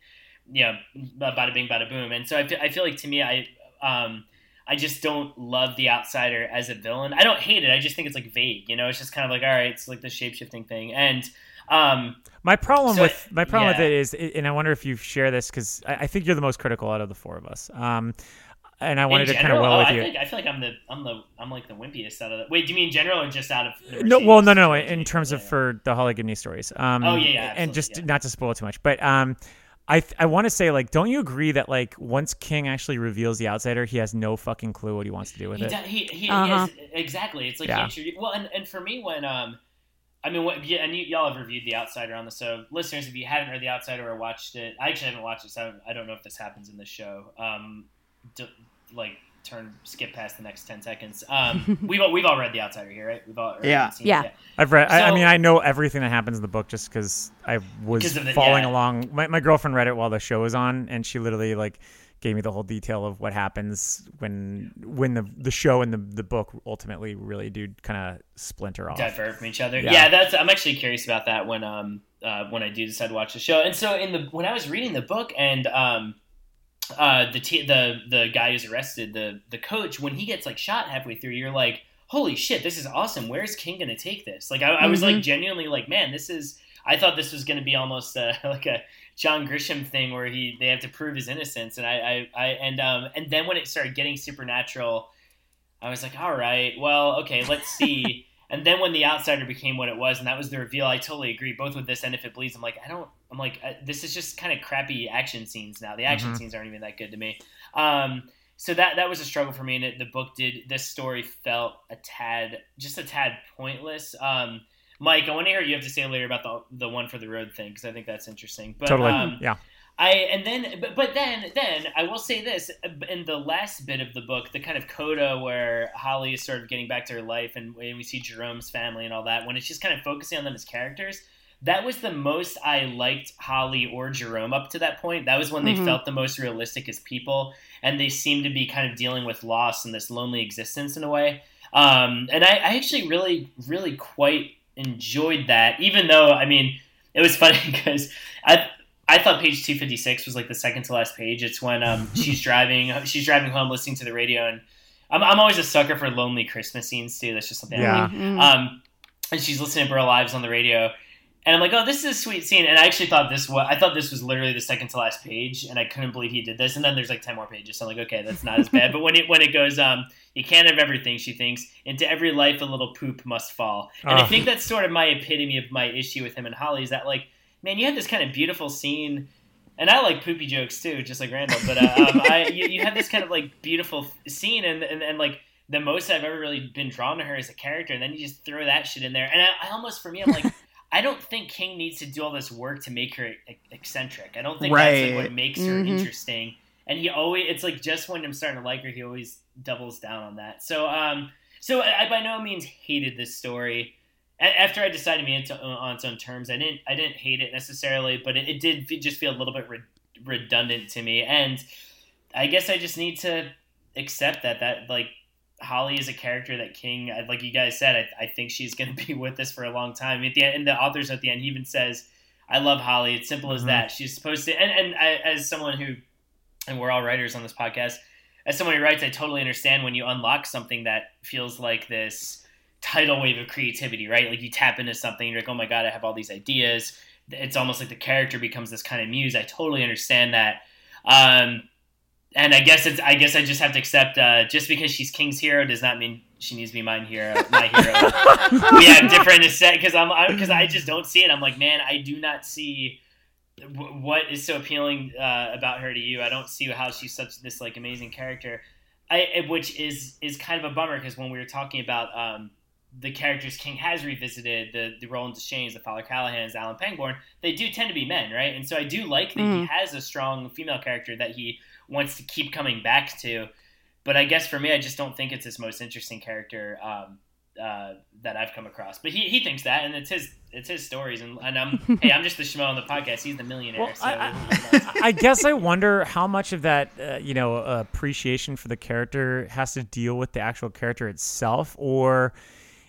yeah, bada bing, bada boom. And so I feel, I feel like, to me, I um, I just don't love The Outsider as a villain. I don't hate it. I just think it's like vague, you know. It's just kind of like, all right, it's like the shape-shifting thing. And um, my problem so with my problem yeah. with it is, and I wonder if you share this, because I, I think you're the most critical out of the four of us. Um, and I wanted general, to kind of well oh, with I you. Feel like, I feel like I'm the I'm the I'm like the wimpiest out of the. Wait, do you mean in general or just out of? The no, well, no, no, no. In terms yeah, of yeah. for the Holly Gibney stories. Um, oh yeah, yeah. And just yeah. not to spoil too much, but um. I th- I want to say, like, don't you agree that, like, once King actually reveals The Outsider, he has no fucking clue what he wants to do with he it? Does, he he, uh-huh. he has, exactly. It's like yeah. he introduced, well, and, and for me, when um I mean, what, yeah, and you, y'all have reviewed The Outsider on the show. Listeners, if you hadn't heard The Outsider or watched it, I actually haven't watched it, so I don't, I don't know if this happens in the show. Um, d- like, turn, skip past the next ten seconds. Um, we've all, we've all read The Outsider here, right? We've all yeah, seen yeah. It, yeah. I've read. So, I, I mean, I know everything that happens in the book just because I was the, following yeah. along. My my girlfriend read it while the show was on, and she literally like gave me the whole detail of what happens when when the the show and the, the book ultimately really do kind of splinter off, diverge from each other. Yeah. yeah, that's. I'm actually curious about that when um uh, when I do decide to watch the show. And so in the when I was reading the book and um. Uh, the t- the the guy who's arrested, the the coach, when he gets like shot halfway through, you're like, holy shit, this is awesome. Where's King gonna take this? Like, I, I was mm-hmm. like genuinely like, man, this is. I thought this was gonna be almost uh, like a John Grisham thing where he they have to prove his innocence, and I I, I and um and then when it started getting supernatural, I was like, all right, well, okay, let's see. And then when The Outsider became what it was, and that was the reveal, I totally agree. Both with this and If It Bleeds, I'm like, I don't. I'm like, uh, this is just kind of crappy action scenes now. The action mm-hmm. scenes aren't even that good to me. Um, so that that was a struggle for me, and it, the book did. This story felt a tad, just a tad pointless. Um, Mike, I want to hear what you have to say later about the the one for the road thing because I think that's interesting. But, totally, um, yeah. I and then, but, but then, then I will say this in the last bit of the book, the kind of coda where Holly is sort of getting back to her life, and, and we see Jerome's family and all that. When it's just kind of focusing on them as characters. That was the most I liked Holly or Jerome up to that point. That was when they mm-hmm. felt the most realistic as people, and they seemed to be kind of dealing with loss and this lonely existence in a way. Um, and I, I actually really, really quite enjoyed that, even though, I mean, it was funny because I I thought page two fifty-six was like the second to last page. It's when um, she's driving she's driving home, listening to the radio, and I'm, I'm always a sucker for lonely Christmas scenes, too. That's just something yeah. I like. Mm-hmm. Um, and she's listening to Burl Ives on the radio. And I'm like, oh, this is a sweet scene. And I actually thought this was, I thought this was literally the second to last page. And I couldn't believe he did this. And then there's like ten more pages. So I'm like, okay, that's not as bad. But when it when it goes, um, you can't have everything, she thinks. Into every life, a little poop must fall. And oh. I think that's sort of my epitome of my issue with him and Holly is that like, man, you had this kind of beautiful scene. And I like poopy jokes too, just like Randall. But uh, um, I, you, you had this kind of like beautiful scene. And, and, and like the most I've ever really been drawn to her as a character. And then you just throw that shit in there. And I, I almost, for me, I'm like, I don't think King needs to do all this work to make her eccentric. I don't think right. that's like what makes her mm-hmm. interesting. And he always, it's like just when I'm starting to like her, he always doubles down on that. So, um, so I by no means hated this story. A- after I decided to be into, on its own terms, I didn't, I didn't hate it necessarily, but it, it did just feel a little bit re- redundant to me. And I guess I just need to accept that, that like, Holly is a character that King, like you guys said, I, I think she's going to be with us for a long time. At the end, and the author's at the end, he even says, I love Holly. It's simple as mm-hmm. that. She's supposed to, and, and I, as someone who, and we're all writers on this podcast, as someone who writes, I totally understand when you unlock something that feels like this tidal wave of creativity, right? Like you tap into something, you're like, oh my God, I have all these ideas. It's almost like the character becomes this kind of muse. I totally understand that. Um, And I guess it's. I guess I just have to accept. Uh, just because she's King's hero does not mean she needs to be mine hero. My hero. We have different set because I'm because I, I just don't see it. I'm like, man, I do not see w- what is so appealing uh, about her to you. I don't see how she's such this like amazing character. I which is is kind of a bummer because when we were talking about um, the characters King has revisited, the the Roland Deschains, the Father Callahans, Alan Pangborn, they do tend to be men, right? And so I do like that mm. he has a strong female character that he wants to keep coming back to. But I guess for me, I just don't think it's his most interesting character um, uh, that I've come across. But he, he thinks that, and it's his it's his stories. And, and I'm hey, I'm just the schmo on the podcast. He's the millionaire. Well, so I, I, I guess I wonder how much of that uh, you know appreciation for the character has to deal with the actual character itself, or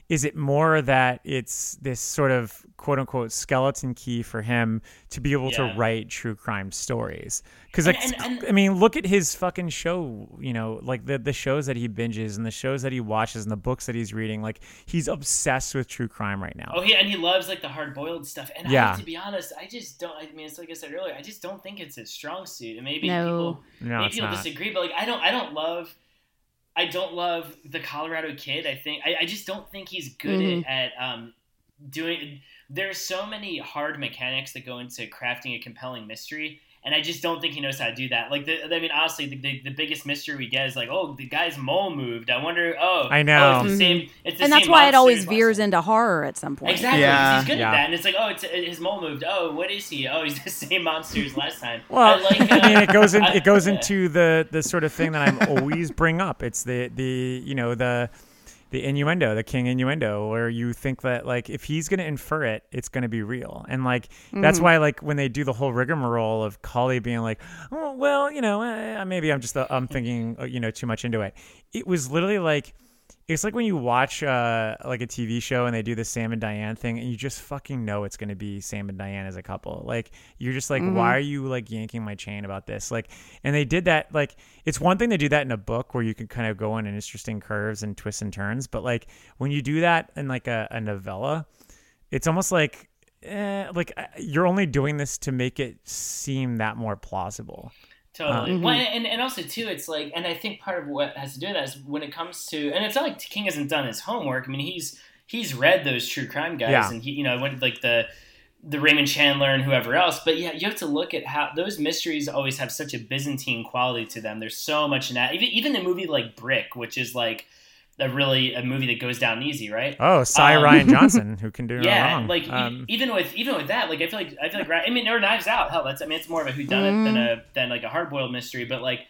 is it more that it's this sort of quote-unquote skeleton key for him to be able yeah. to write true crime stories? Because, like, I mean, look at his fucking show, you know, like the, the shows that he binges and the shows that he watches and the books that he's reading. Like, he's obsessed with true crime right now. Oh, yeah, and he loves, like, the hard-boiled stuff. And yeah. I, to be honest, I just don't – I mean, it's like I said earlier, I just don't think it's his strong suit. And maybe no. people, no, maybe people disagree, but, like, I don't, I don't love – I don't love the Colorado Kid. I think I, I just don't think he's good mm-hmm. at, at um, doing. There's so many hard mechanics that go into crafting a compelling mystery, And I just don't think he knows how to do that. Like, the, I mean, honestly, the, the, the biggest mystery we get is like, oh, the guy's mole moved. I wonder. Oh, I know. Oh, it's the mm-hmm. same. It's the and that's same why it always veers into horror at some point. Exactly. Yeah. He's good yeah. at that, and it's like, oh, it's his mole moved. Oh, what is he? Oh, he's the same monster as last time. Well, I, like, uh, I mean, it goes in, it goes into the the sort of thing that I always bring up. It's the the you know the. The innuendo, the King innuendo, where you think that, like, if he's going to infer it, it's going to be real. And, like, mm-hmm. that's why, like, when they do the whole rigmarole of Holly being like, oh, well, you know, eh, maybe I'm just uh, I'm thinking, you know, too much into it. It was literally like, it's like when you watch, uh, like, a T V show and they do the Sam and Diane thing and you just fucking know it's going to be Sam and Diane as a couple. Like, you're just like, mm-hmm. why are you, like, yanking my chain about this? Like, and they did that, like... It's one thing to do that in a book where you can kind of go on in interesting curves and twists and turns. But like when you do that in like a, a novella, it's almost like eh, like you're only doing this to make it seem that more plausible. Totally. Um, well, and, and also too, it's like, and I think part of what has to do with that is when it comes to, and it's not like King hasn't done his homework. I mean, he's, he's read those true crime guys yeah. and he, you know, went like the, the Raymond Chandler and whoever else. But yeah, you have to look at how those mysteries always have such a Byzantine quality to them. There's so much in that. Even, even a movie like Brick, which is like a really a movie that goes down easy, right? Oh, Cy um, Ryan Johnson, who can do no yeah, wrong. Yeah, like um, e- even with even with that, like I feel like I feel like I mean, or Knives Out. Hell, that's I mean, it's more of a whodunit mm. than a than like a hard boiled mystery. But like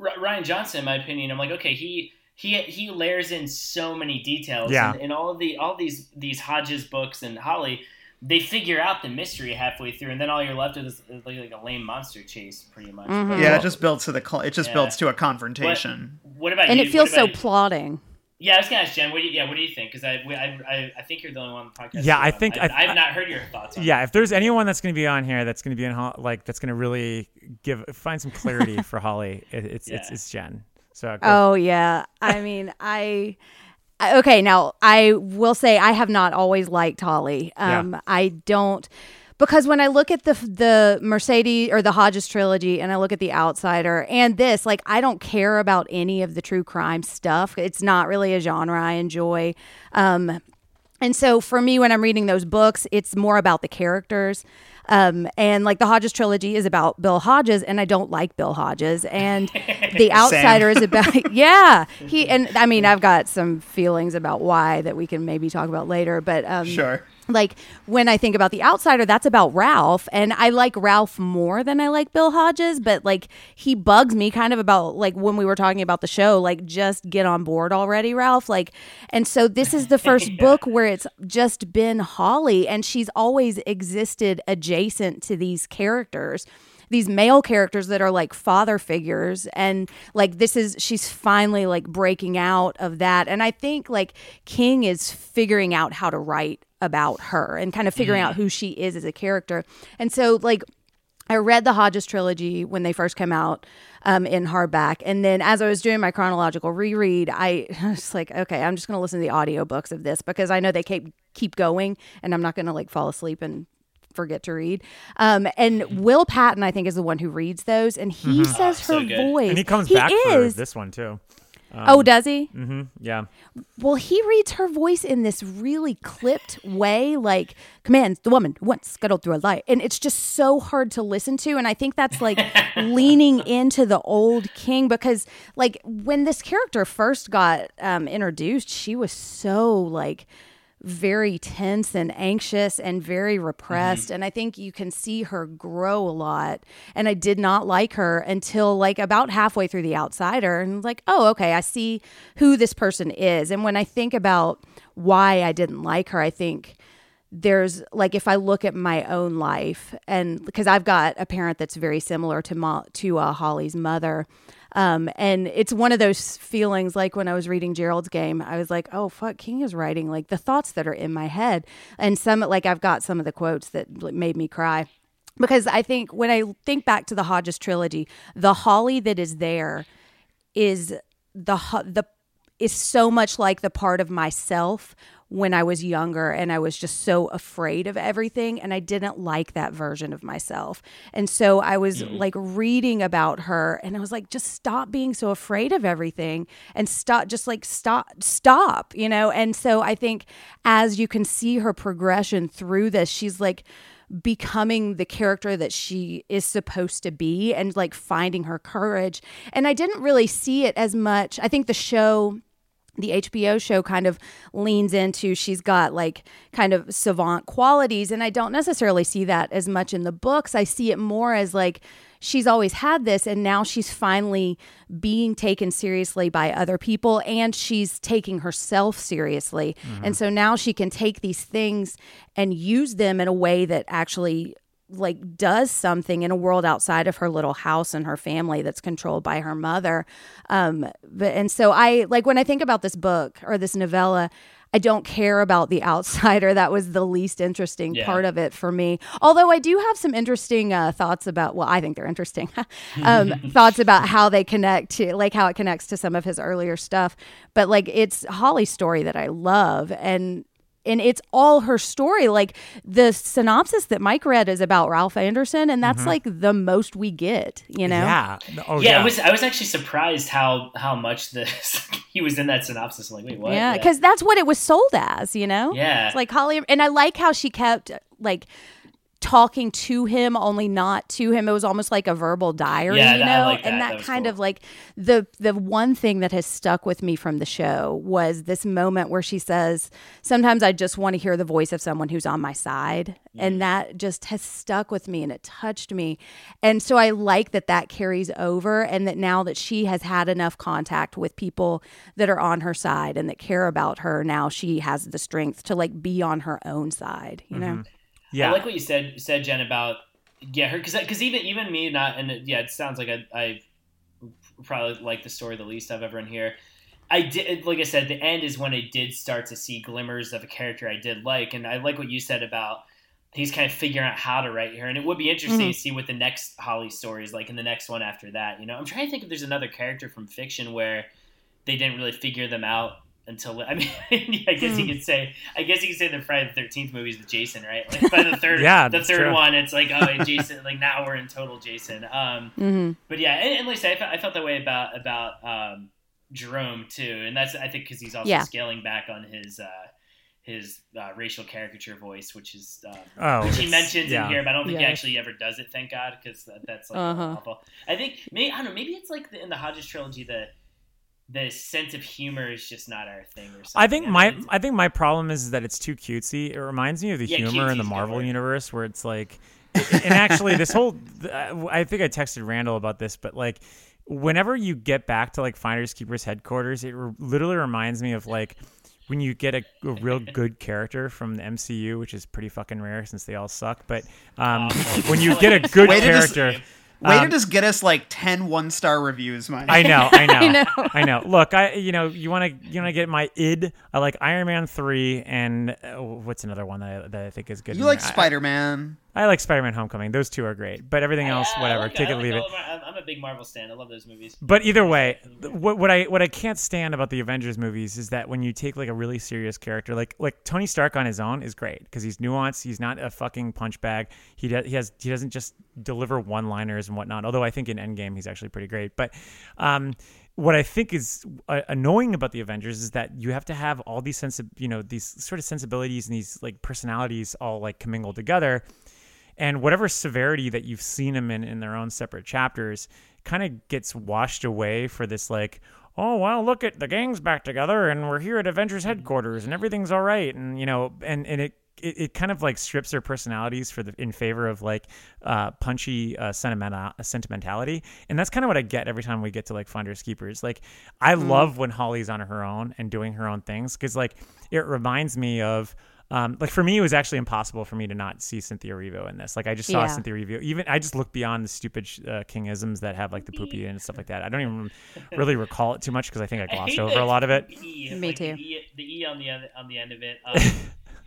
R- Ryan Johnson, in my opinion, I'm like, okay, he. He he layers in so many details, yeah. and, and all of the all these these Hodges books and Holly. They figure out the mystery halfway through, and then all you're left with is like a lame monster chase, pretty much. Mm-hmm. Yeah, it just builds to the cl- it just yeah. builds to a confrontation. What, what about and you? And it feels so you? plotting. Yeah, I was gonna ask Jen. What do you, yeah, what do you think? Because I, I I think you're the only one on the podcast. Yeah, I think I, I, I've not heard your thoughts. on Yeah, that. If there's anyone that's gonna be on here that's gonna be in like that's gonna really give find some clarity for Holly, it, it's, yeah. it's it's Jen. So oh yeah, I mean I. Okay, now I will say I have not always liked Holly. Um, yeah. I don't, because when I look at the the Mercedes or the Hodges trilogy and I look at The Outsider and this, like I don't care about any of the true crime stuff. It's not really a genre I enjoy. Um, and so for me, when I'm reading those books, it's more about the characters. Um, and like the Hodges trilogy is about Bill Hodges, and I don't like Bill Hodges. And The Outsider is about yeah. He and I mean I've got some feelings about why that we can maybe talk about later. But um, sure, like when I think about The Outsider, that's about Ralph, and I like Ralph more than I like Bill Hodges. But like he bugs me kind of about like when we were talking about the show, like just get on board already, Ralph. Like, and so this is the first yeah. book where it's just been Holly, and she's always existed adjacent. adjacent to these characters, these male characters that are like father figures. And like this is, she's finally like breaking out of that. And I think like King is figuring out how to write about her and kind of figuring yeah. out who she is as a character. And so like I read the Hodges trilogy when they first came out um, in hardback. And then as I was doing my chronological reread, I was like, okay, I'm just going to listen to the audiobooks of this because I know they keep keep going and I'm not going to like fall asleep and forget to read. Um, and Will Patton, I think, is the one who reads those, and he mm-hmm. says oh, her so voice. And he comes he back is... for this one too. Um, oh, does he? Mm-hmm. Yeah. Well, he reads her voice in this really clipped way, like commands the woman once scuttled through a light, and it's just so hard to listen to. And I think that's like leaning into the old King because, like, when this character first got um, introduced, she was so like. very tense and anxious and very repressed. Mm-hmm. And I think you can see her grow a lot. And I did not like her until like about halfway through The Outsider. And like, oh, okay, I see who this person is. And when I think about why I didn't like her, I think there's like, if I look at my own life and because I've got a parent that's very similar to Ma- to uh, Holly's mother. Um, and it's one of those feelings like when I was reading Gerald's Game, I was like, oh, fuck, King is writing like the thoughts that are in my head. And some like I've got some of the quotes that made me cry because I think when I think back to the Hodges trilogy, the Holly that is there is the the is so much like the part of myself when I was younger and I was just so afraid of everything and I didn't like that version of myself. And so I was mm-hmm. like reading about her and I was like, just stop being so afraid of everything and stop, just like stop, stop, you know? And so I think as you can see her progression through this, she's like becoming the character that she is supposed to be and like finding her courage. And I didn't really see it as much. I think the show, the H B O show, kind of leans into she's got like kind of savant qualities, and I don't necessarily see that as much in the books. I see it more as like she's always had this, and now she's finally being taken seriously by other people, and she's taking herself seriously. Mm-hmm. And so now she can take these things and use them in a way that actually like does something in a world outside of her little house and her family that's controlled by her mother. Um, but, and so I like, when I think about this book or this novella, I don't care about The Outsider. That was the least interesting yeah. part of it for me. Although I do have some interesting uh, thoughts about, well, I think they're interesting um, thoughts about how they connect to like how it connects to some of his earlier stuff. But like, it's Holly's story that I love. And, And it's all her story. Like the synopsis that Mike read is about Ralph Anderson, and that's mm-hmm. like the most we get, you know? Yeah. Oh, yeah. yeah. I was I was actually surprised how how much this he was in that synopsis. I'm like, wait, what? Yeah, because yeah. that's what it was sold as, you know? Yeah. It's like Holly, and I like how she kept like talking to him, only not to him. It was almost like a verbal diary, yeah, you know? Like that. And that, that kind cool. of like the the one thing that has stuck with me from the show was this moment where she says, sometimes I just want to hear the voice of someone who's on my side. Yeah. And that just has stuck with me, and it touched me. And so I like that that carries over, and that now that she has had enough contact with people that are on her side and that care about her, now she has the strength to like be on her own side, you mm-hmm. know? Yeah. I like what you said, said Jen, about yeah, her because because even even me not and it, yeah, it sounds like I, I probably like the story the least I've ever in here. I did, like I said, the end is when I did start to see glimmers of a character I did like, and I like what you said about he's kind of figuring out how to write her, and it would be interesting mm-hmm. to see what the next Holly story is like in the next one after that. You know, I'm trying to think if there's another character from fiction where they didn't really figure them out. Until I mean, I guess you could say, I guess you could say the Friday the thirteenth movies with Jason, right? Like by the third, yeah, the third true. one, it's like, oh, and Jason, like now we're in total Jason. Um, mm-hmm. But yeah, and, and like I said, I felt that way about about um, Jerome too, and that's I think because he's also yeah. scaling back on his uh, his uh, racial caricature voice, which is um, oh, which he mentions yeah. in here, but I don't think yeah. he actually ever does it. Thank God, because that's like uh-huh. awful. I think maybe I don't know. Maybe it's like the, in the Hodges trilogy that. The sense of humor is just not our thing or something. I think I my mean, I think my problem is that it's too cutesy. It reminds me of the yeah, humor in the Marvel different. universe where it's like and actually this whole I think I texted Randall about this, but like whenever you get back to like Finders Keepers headquarters, it re- literally reminds me of like when you get a, a real good character from the M C U, which is pretty fucking rare since they all suck, but um, when you get a good character Way um, to just get us like ten one-star reviews, Mike. I know, I know, I know, I know. Look, I you know you want to you want to get my id. I like Iron Man three, and uh, what's another one that I, that I think is good? You like Spider-Man. I, I like Spider-Man: Homecoming. Those two are great, but everything else, I, I, whatever. I like, Take I like it, leave it. My, I'm a big Marvel stan. I love those movies. But either way, what, what I what I can't stand about the Avengers movies is that when you take like a really serious character, like like Tony Stark on his own is great because he's nuanced. He's not a fucking punch bag. He does he has he doesn't just deliver one-liners and whatnot. Although I think in Endgame he's actually pretty great. But um, what I think is uh, annoying about the Avengers is that you have to have all these sense of, you know, these sort of sensibilities and these like personalities all like commingled together, and whatever severity that you've seen them in in their own separate chapters kind of gets washed away for this like, oh well, look at the gang's back together and we're here at Avengers headquarters and everything's all right, and you know, and and it. It, it kind of like strips their personalities for the in favor of like uh, punchy uh, sentimental sentimentality, and that's kind of what I get every time we get to like Finders Keepers. Like I mm. love when Holly's on her own and doing her own things because like it reminds me of um, like for me it was actually impossible for me to not see Cynthia Erivo in this. Like I just saw yeah. Cynthia Erivo. Even I just looked beyond the stupid uh, Kingisms that have like the poopy and stuff like that. I don't even really recall it too much because I think I glossed I over a lot of it. E, me like too. The e, the e on the other, on the end of it. Um,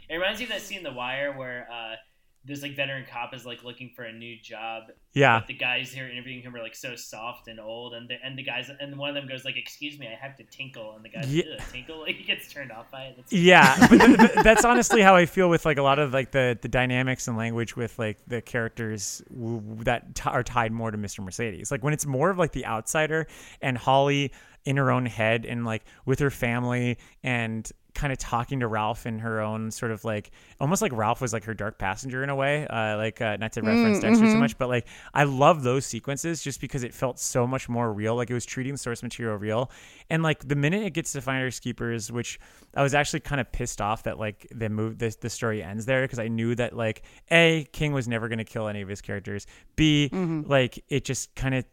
It reminds me of that scene in The Wire where uh, this like veteran cop is like looking for a new job. Yeah. But the guys here interviewing him are like so soft and old, and the and the guys and one of them goes like, "Excuse me, I have to tinkle," and the guy's like, yeah. "Tinkle," like, he gets turned off by it. That's yeah, but th- th- that's honestly how I feel with like a lot of like the, the dynamics and language with like the characters w- that t- are tied more to Mister Mercedes. Like when it's more of like the outsider and Holly in her own head and like with her family and. kind of talking to Ralph in her own sort of like, almost like Ralph was like her dark passenger in a way, uh, like uh, not to reference mm, Dexter mm-hmm. so much, but like I love those sequences just because it felt so much more real. Like it was treating source material real. And like the minute it gets to Finders Keepers, which I was actually kind of pissed off that like the move, the, the story ends there, because I knew that like A, King was never going to kill any of his characters. B, mm-hmm. like it just kind of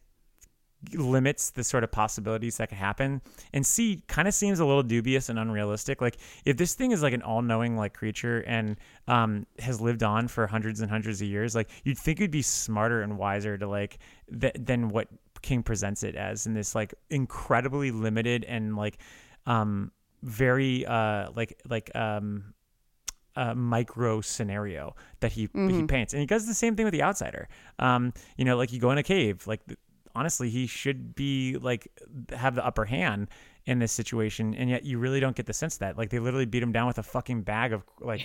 limits the sort of possibilities that could happen, and C, kind of seems a little dubious and unrealistic. Like if this thing is like an all-knowing like creature and um has lived on for hundreds and hundreds of years, like you'd think it'd be smarter and wiser to like th- than what King presents it as in this like incredibly limited and like um very uh like like um Uh, micro scenario that he mm-hmm. he paints. And he does the same thing with The Outsider. Um, you know, like you go in a cave, like the, honestly, he should be like have the upper hand in this situation, and yet you really don't get the sense that like they literally beat him down with a fucking bag of like,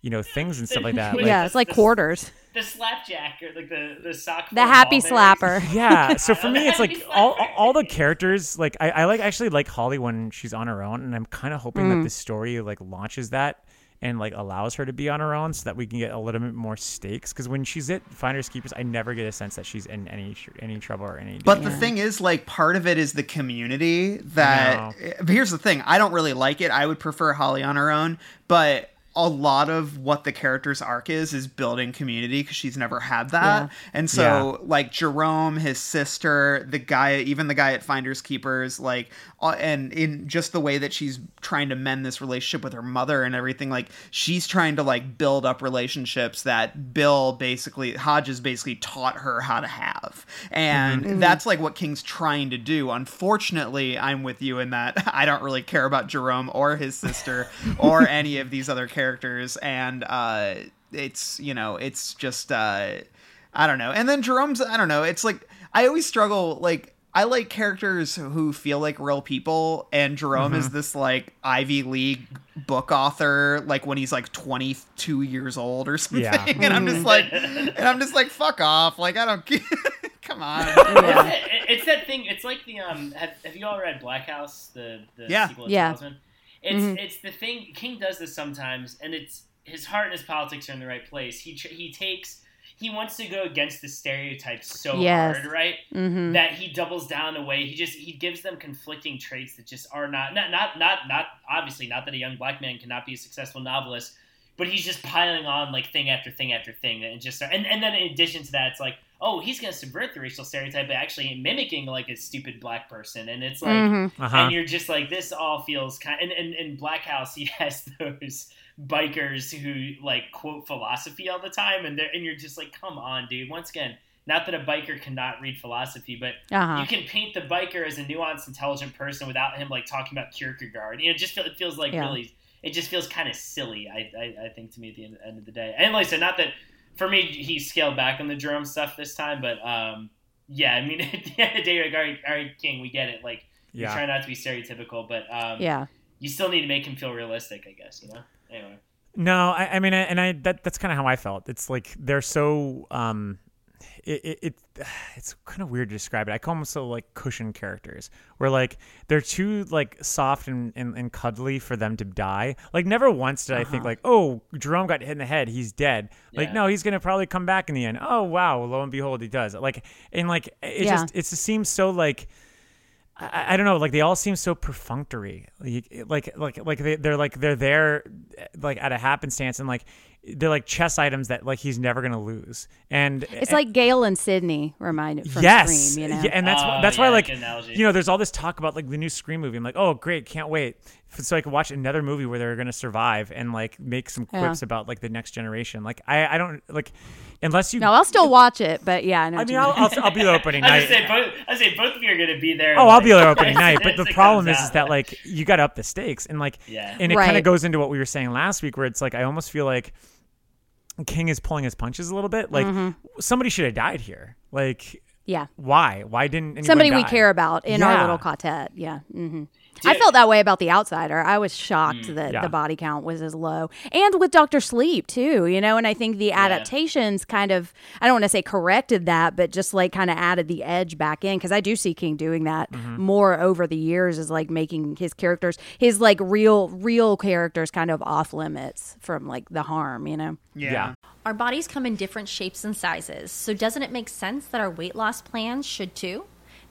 you know, things and stuff like that. Like, yeah, it's like the, quarters. The slapjack or like the the sock. The happy slapper. There. Yeah. So for me, it's like all all the characters. Like I, I like actually like Holly when she's on her own, and I'm kind of hoping mm. that this story like launches that and like allows her to be on her own so that we can get a little bit more stakes. Because when she's at Finders Keepers, I never get a sense that she's in any any trouble or any danger. But the thing is, like, part of it is the community that... But here's the thing. I don't really like it. I would prefer Holly on her own. But a lot of what the character's arc is is building community, because she's never had that. Yeah. And so, yeah. like, Jerome, his sister, the guy, even the guy at Finders Keepers, like... and in just the way that she's trying to mend this relationship with her mother and everything, like she's trying to like build up relationships that Bill basically Hodges basically taught her how to have. And mm-hmm. that's like what King's trying to do. Unfortunately, I'm with you in that I don't really care about Jerome or his sister or any of these other characters. And, uh, it's, you know, it's just, uh, I don't know. And then Jerome's, I don't know. It's like, I always struggle. Like, I like characters who feel like real people, and Jerome mm-hmm. is this like Ivy League book author, like when he's like twenty-two years old or something. Yeah. Mm-hmm. And I'm just like, and I'm just like, fuck off. Like, I don't care. Come on. Yeah. It's, it's that thing. It's like the, um, have, have you all read Black House? The, the yeah. sequel to yeah. Talisman? It's, mm-hmm. it's the thing. King does this sometimes, and it's his heart and his politics are in the right place. He, he takes, He wants to go against the stereotypes so yes. hard, right? Mm-hmm. That he doubles down the way he just he gives them conflicting traits that just are not not not not not obviously not that a young black man cannot be a successful novelist, but he's just piling on like thing after thing after thing, and just and and then in addition to that, it's like, oh, he's going to subvert the racial stereotype by actually mimicking like a stupid black person, and it's like, mm-hmm. uh-huh. and you're just like, this all feels kind. And and in Black House, he has those bikers who like quote philosophy all the time, and they're and you're just like, come on, dude. Once again, not that a biker cannot read philosophy, but uh-huh. you can paint the biker as a nuanced, intelligent person without him like talking about Kierkegaard. You know, it just feel, it feels like yeah. really, it just feels kind of silly. I, I I think to me at the end, end of the day, and like I said, not that for me he scaled back on the drum stuff this time, but um yeah, I mean at the end of the day, like all right, all right, King, we get it. Like yeah. you try not to be stereotypical, but um yeah, you still need to make him feel realistic, I guess. You know. Anyway. No, I, I mean, I, and I that that's kind of how I felt. It's like they're so um, it, it it it's kind of weird to describe it. I call them so like cushion characters, where like they're too like soft and, and, and cuddly for them to die. Like never once did uh-huh. I think like, oh, Jerome got hit in the head, he's dead. Yeah. Like no, he's gonna probably come back in the end. Oh wow, lo and behold, he does. Like and like it yeah. just it just seems so like. I, I don't know, like they all seem so perfunctory, like like like, like they, they're like they're there like at a happenstance, and like they're like chess items that like he's never gonna lose. And it's and, like Gale and Sydney reminded from yes, Scream, you know? Yeah, and that's oh, that's yeah, why like you know, there's all this talk about like the new Scream movie. I'm like, oh great, can't wait. So I could watch another movie where they're gonna survive and like make some quips yeah. about like the next generation. Like I, I don't like unless you. No, I'll still watch it, but yeah. I, know I mean, I'll, I'll I'll be the opening night. I say both. I say both of you are gonna be there. Oh, I'll like, be there opening night. But the problem is, is that like you got to up the stakes, and like yeah. and it right. kind of goes into what we were saying last week, where it's like I almost feel like King is pulling his punches a little bit. Like mm-hmm. somebody should have died here. Like yeah, why? Why didn't anyone somebody die? We care about in yeah. our little quartet? Yeah. Mm-hmm. I felt that way about The Outsider. I was shocked mm, that yeah. the body count was as low. And with Doctor Sleep, too, you know, and I think the adaptations yeah. kind of, I don't want to say corrected that, but just like kind of added the edge back in. Because I do see King doing that mm-hmm. more over the years, is like making his characters, his like real, real characters kind of off limits from like the harm, you know? Yeah. yeah. Our bodies come in different shapes and sizes. So doesn't it make sense that our weight loss plans should too?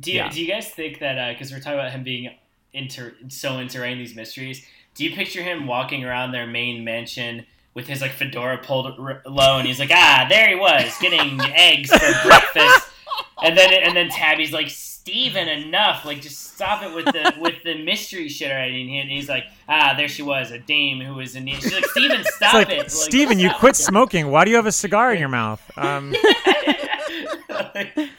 Do you, yeah. do you guys think that, because uh, we're talking about him being inter- so into writing these mysteries, do you picture him walking around their main mansion with his like fedora pulled r- low, and he's like, ah, there he was, getting eggs for breakfast, and then and then Tabby's like, Steven, enough, like just stop it with the with the mystery shit already. And he's like, ah, there she was, a dame who was in need. She's like, Steven, stop like, it. Like, Steven, you quit smoking. Why do you have a cigar in your mouth? Um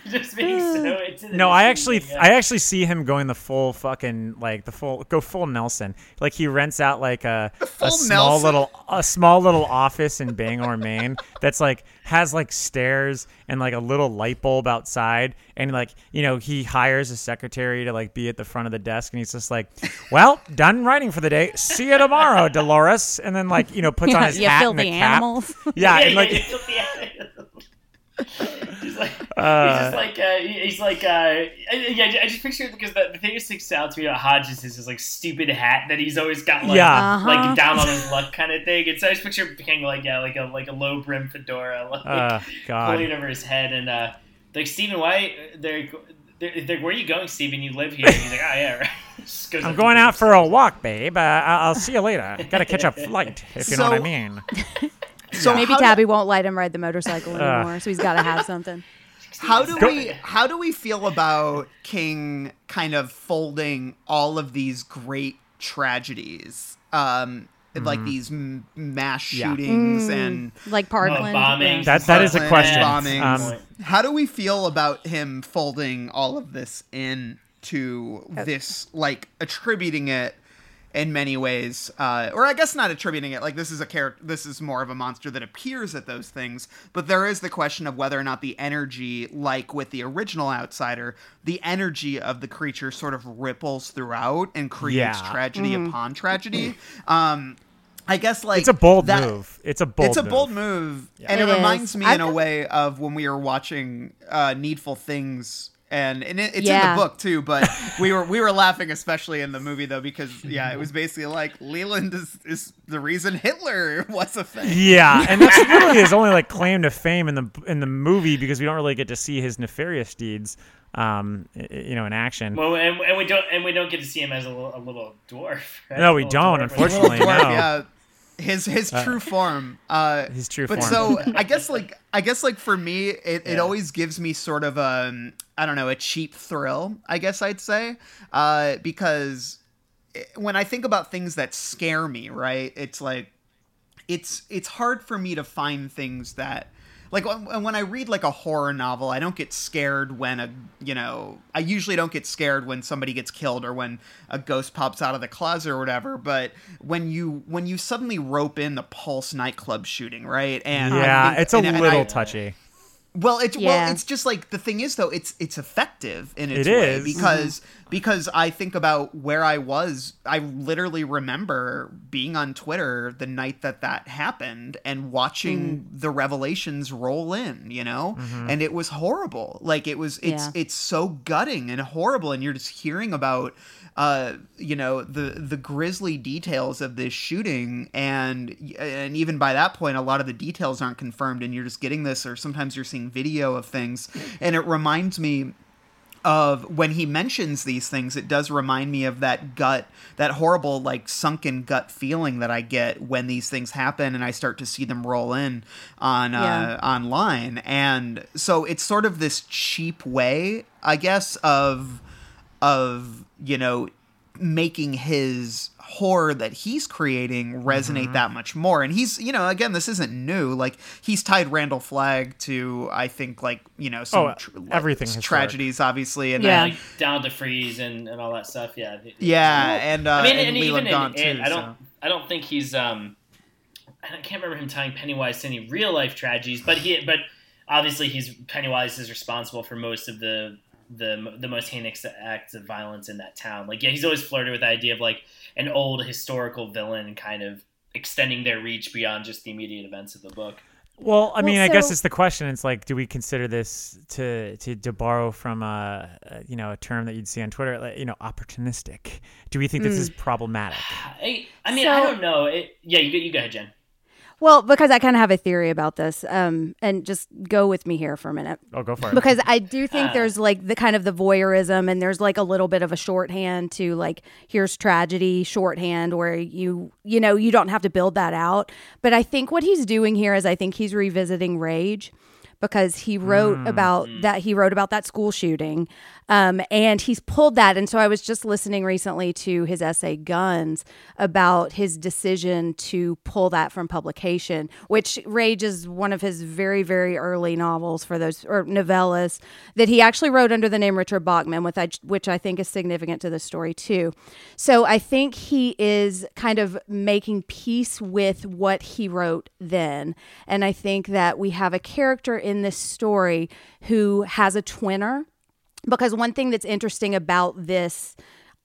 Just being so into the No, I actually thing, yeah. I actually see him going the full fucking like the full go full Nelson. Like he rents out like a, a small Nelson. little a small little office in Bangor, Maine that's like has like stairs and like a little light bulb outside, and like, you know, he hires a secretary to like be at the front of the desk, and he's just like, well, done writing for the day. See you tomorrow, Dolores. And then like, you know, puts yeah, on his hat and the cap. Animals. Yeah, yeah, and like he's like, uh, he's just like, uh, he's like, uh, yeah. I just picture it because the, the thing that sticks out to me about Hodges is his like stupid hat that he's always got, like, yeah. uh-huh. like down on his luck kind of thing. And so I just picture him being like, yeah, like a like a low brim fedora, like uh, God. pulling over his head, and uh, like, Stephen, why? They're, they're, they're, where are you going, Stephen? You live here. And he's like, oh yeah, right. I'm going out for a walk, babe. Uh, I'll see you later. Got to catch a flight, if you so, know what I mean. So maybe Tabby do, won't let him ride the motorcycle anymore, uh, so he's got to have something. How do we how do we feel about King kind of folding all of these great tragedies, um, mm-hmm. like these m- mass shootings yeah. mm, and like Parkland bombings? That that is a question. Um, how do we feel about him folding all of this into okay. this, like attributing it? In many ways, uh, or I guess not attributing it, like this is a character, this is more of a monster that appears at those things, but there is the question of whether or not the energy, like with the original Outsider, the energy of the creature sort of ripples throughout and creates yeah. tragedy mm-hmm. upon tragedy. Um, I guess like it's a bold that, move. It's a bold. It's a move. bold move, yeah. and it, it reminds me I in th- a way of when we were watching uh, Needful Things. And and it, it's yeah. in the book too, but we were we were laughing especially in the movie though, because yeah, it was basically like Leland is, is the reason Hitler was a thing. Yeah, and that's really his only like claim to fame in the in the movie, because we don't really get to see his nefarious deeds, um, you know, in action. Well, and, and we don't and we don't get to see him as a little, a little dwarf. Right? No, we don't. Dwarf, unfortunately, dwarf, no. Yeah. His his true uh, form. Uh, his true but form. But so I guess like I guess like for me, it, yeah. it always gives me sort of a, I don't know, a cheap thrill, I guess I'd say, uh, because it, when I think about things that scare me, right, it's like it's it's hard for me to find things that. Like when I read like a horror novel, I don't get scared when a, you know, I usually don't get scared when somebody gets killed or when a ghost pops out of the closet or whatever. But when you when you suddenly rope in the Pulse nightclub shooting, right? And yeah, think, it's a and, little and I, touchy. Well, it's yeah. well, it's just like the thing is though, it's it's effective in its it way is. because mm-hmm. because I think about where I was. I literally remember being on Twitter the night that that happened and watching mm. the revelations roll in, you know, mm-hmm. and it was horrible. Like it was, it's yeah. it's so gutting and horrible, and you're just hearing about, uh, you know, the the grisly details of this shooting, and and even by that point, a lot of the details aren't confirmed, and you're just getting this, or sometimes you're seeing video of things. And it reminds me of when he mentions these things, it does remind me of that gut, that horrible, like, sunken gut feeling that I get when these things happen and I start to see them roll in on uh, yeah. online. And so it's sort of this cheap way, I guess, of of, you know, making his horror that he's creating resonate mm-hmm. that much more. And he's, you know, again, this isn't new. Like, he's tied Randall Flagg to, I think, like, you know, some oh, tra- everything like, tragedies, obviously, and yeah, then, like, Donald DeFreeze and, and all that stuff. Yeah, yeah, and uh, I mean, and, and even in, too, in, I don't, so. I don't think he's, um, I can't remember him tying Pennywise to any real life tragedies, but he, but obviously, he's Pennywise is responsible for most of the. the the most heinous acts of violence in that town. Like, yeah, he's always flirted with the idea of, like, an old historical villain kind of extending their reach beyond just the immediate events of the book. Well, I mean, well, so- I guess it's the question. It's like, do we consider this to, to, to borrow from a, a, you know, a term that you'd see on Twitter, like, you know, opportunistic? Do we think this mm. is problematic? I, I mean, so- I don't know. It, yeah, you, you go ahead, Jen. Well, because I kind of have a theory about this, um, and just go with me here for a minute. I'll go for it. Because I do think uh, there's, like, the kind of the voyeurism, and there's, like, a little bit of a shorthand to, like, here's tragedy shorthand where you, you know, you don't have to build that out. But I think what he's doing here is I think he's revisiting Rage, because he wrote mm. about that. He wrote about that school shooting, um, and he's pulled that. And so I was just listening recently to his essay Guns about his decision to pull that from publication, which Rage is one of his very, very early novels for those, or novellas, that he actually wrote under the name Richard Bachman, with which I think is significant to the story too. So I think he is kind of making peace with what he wrote then. And I think that we have a character in this story who has a twinner, because one thing that's interesting about this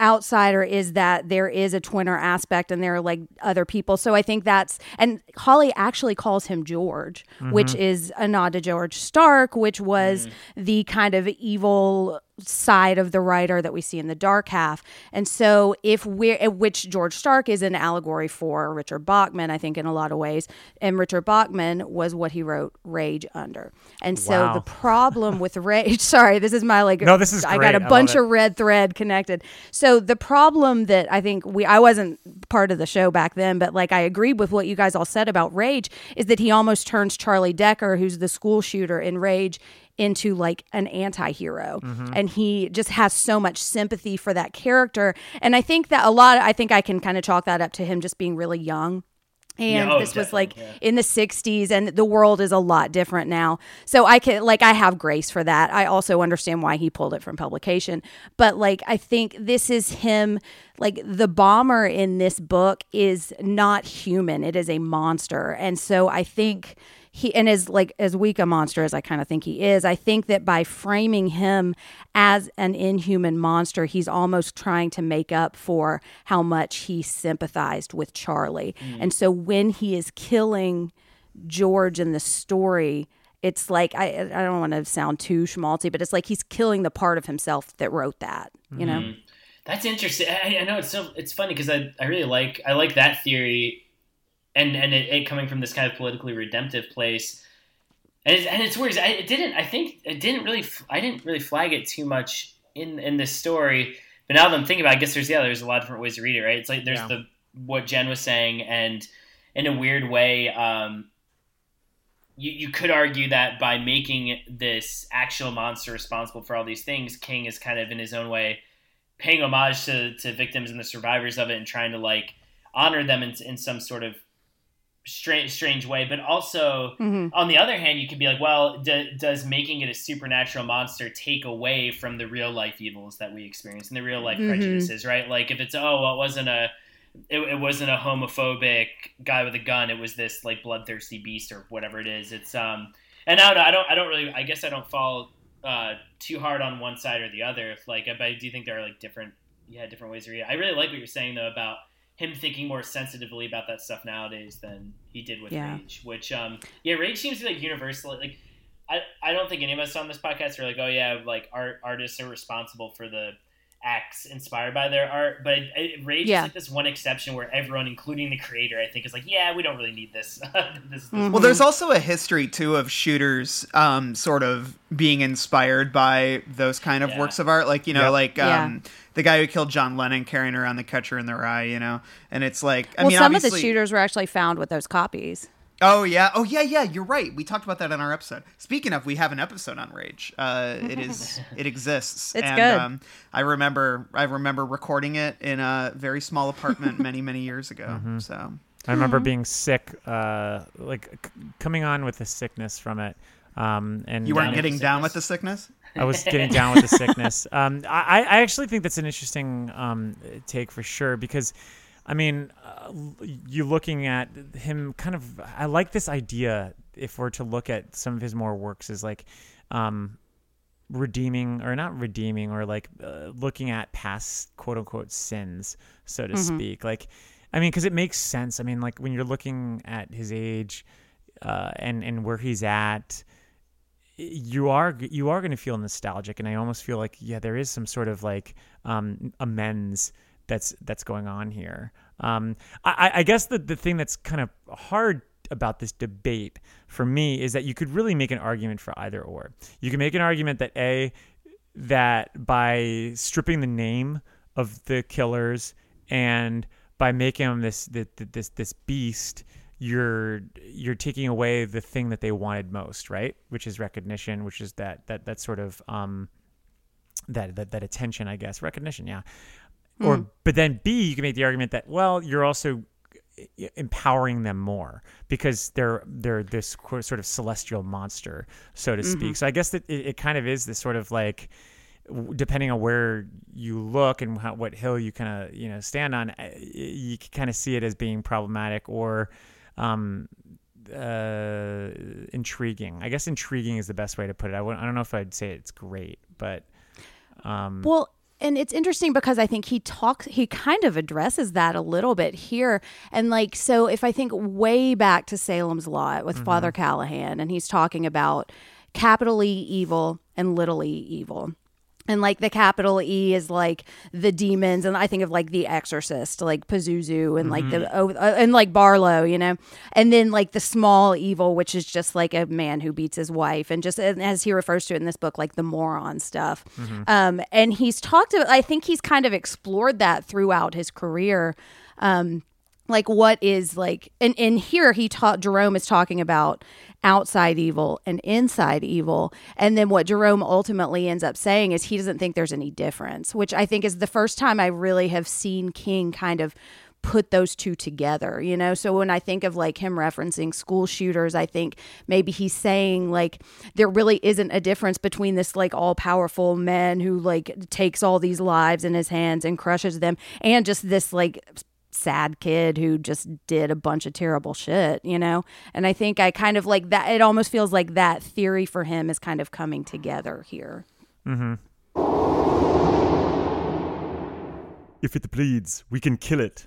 Outsider is that there is a twinner aspect, and there are, like, other people. So I think that's, and Holly actually calls him George, mm-hmm. which is a nod to George Stark, which was mm. the kind of evil side of the writer that we see in the dark half. And so if we're, which George Stark is an allegory for Richard Bachman, I think, in a lot of ways. And Richard Bachman was what he wrote Rage under. And so wow. the problem with Rage, sorry, this is my, like, no, this is I great. got a I bunch of red thread connected. So the problem that I think we, I wasn't part of the show back then, but, like, I agreed with what you guys all said about Rage, is that he almost turns Charlie Decker, who's the school shooter in Rage, into, like, an anti-hero. Mm-hmm. And he just has so much sympathy for that character. And I think that a lot, I think I can kind of chalk that up to him just being really young. And no, this was like yeah. in the sixties, and the world is a lot different now. So I can, like, I have grace for that. I also understand why he pulled it from publication. But, like, I think this is him, like, the bomber in this book is not human. It is a monster. And so I think he, and as, like, as weak a monster as I kind of think he is, I think that by framing him as an inhuman monster, he's almost trying to make up for how much he sympathized with Charlie. Mm. And so when he is killing George in the story, it's like, I I don't want to sound too schmaltzy, but it's like he's killing the part of himself that wrote that, you mm. know? That's interesting. I, I know it's so, it's funny because I, I really like, I like that theory. And and it, it coming from this kind of politically redemptive place, and it's, and it's weird. I it didn't. I think it didn't really. I didn't really flag it too much in in this story. But now that I'm thinking about it, I guess there's yeah. There's a lot of different ways to read it, right? It's like there's yeah. the what Jen was saying, and in a weird way, um, you you could argue that by making this actual monster responsible for all these things, King is kind of in his own way paying homage to to victims and the survivors of it, and trying to, like, honor them in in some sort of strange strange way. But also mm-hmm. on the other hand, you could be like, well, d- does making it a supernatural monster take away from the real life evils that we experience and the real life mm-hmm. prejudices, right? Like, if it's, oh, well, it wasn't a it, it wasn't a homophobic guy with a gun, it was this, like, bloodthirsty beast or whatever it is. It's um And now I don't, I don't really, I guess I don't fall uh, too hard on one side or the other. Like, but I do think there are like different, yeah, different ways to read it. I really like what you're saying though about him thinking more sensitively about that stuff nowadays than he did with yeah. Rage, which, um, yeah, Rage seems to be like universal. Like, I, I don't think any of us on this podcast are like, oh yeah, like art artists are responsible for the acts inspired by their art. But it, it, Rage yeah. is like this one exception where everyone, including the creator, I think is like, yeah, we don't really need this. this, this mm-hmm. Well, there's also a history too of shooters um, sort of being inspired by those kind of yeah. works of art. Like, you know, yep. like um, yeah. the guy who killed John Lennon carrying around the Catcher in the Rye, you know? And it's like, I well, mean, some of the shooters were actually found with those copies. Oh, yeah. Oh, yeah, yeah. You're right. We talked about that in our episode. Speaking of, we have an episode on Rage. Uh, it is, it exists. It's and, good. Um, I remember, I remember recording it in a very small apartment many, many years ago. Mm-hmm. So I remember mm-hmm. being sick, uh, like c- coming on with a sickness from it. Um, and you weren't getting down with the sickness? I was getting down with the sickness. Um, I, I actually think that's an interesting um, take for sure because I mean, uh, you looking at him kind of, I like this idea, if we're to look at some of his more works, is like um, redeeming or not redeeming or like uh, looking at past quote unquote sins, so to mm-hmm. speak. Like, I mean, because it makes sense. I mean, like when you're looking at his age uh, and, and where he's at, you are you are going to feel nostalgic. And I almost feel like, yeah, there is some sort of like um, amends that's that's going on here. Um, I, I guess the, the thing that's kind of hard about this debate for me is that you could really make an argument for either or. You can make an argument that A, that by stripping the name of the killers and by making them this this this beast, you're you're taking away the thing that they wanted most, right? Which is recognition, which is that that that sort of um, that that that attention, I guess, recognition, yeah. Or, mm. but then B, you can make the argument that, well, you're also empowering them more because they're, they're this sort of celestial monster, so to mm-hmm. speak. So I guess that it, it kind of is this sort of like, depending on where you look and how, what hill you kind of, you know, stand on, you can kind of see it as being problematic or, um, uh, intriguing. I guess intriguing is the best way to put it. I wouldn't, I don't know if I'd say it's great, but, um, well, and it's interesting because I think he talks, he kind of addresses that a little bit here. And like, so if I think way back to Salem's Lot with mm-hmm. Father Callahan, and he's talking about capital E evil and little e evil. And like the capital E is like the demons. And I think of like The Exorcist, like Pazuzu and mm-hmm. like the, oh, and like Barlow, you know, and then like the small evil, which is just like a man who beats his wife and just as he refers to it in this book, like the moron stuff. Mm-hmm. Um, and he's talked about, I think he's kind of explored that throughout his career. Um, like what is like, and, and here he taught, Jerome is talking about outside evil and inside evil. And then what Jerome ultimately ends up saying is he doesn't think there's any difference, which I think is the first time I really have seen King kind of put those two together, you know? So when I think of like him referencing school shooters, I think maybe he's saying like, there really isn't a difference between this like all powerful man who like takes all these lives in his hands and crushes them and just this like sad kid who just did a bunch of terrible shit, you know? And I think I kind of like that. It almost feels like that theory for him is kind of coming together here. Mm-hmm. If it bleeds, we can kill it.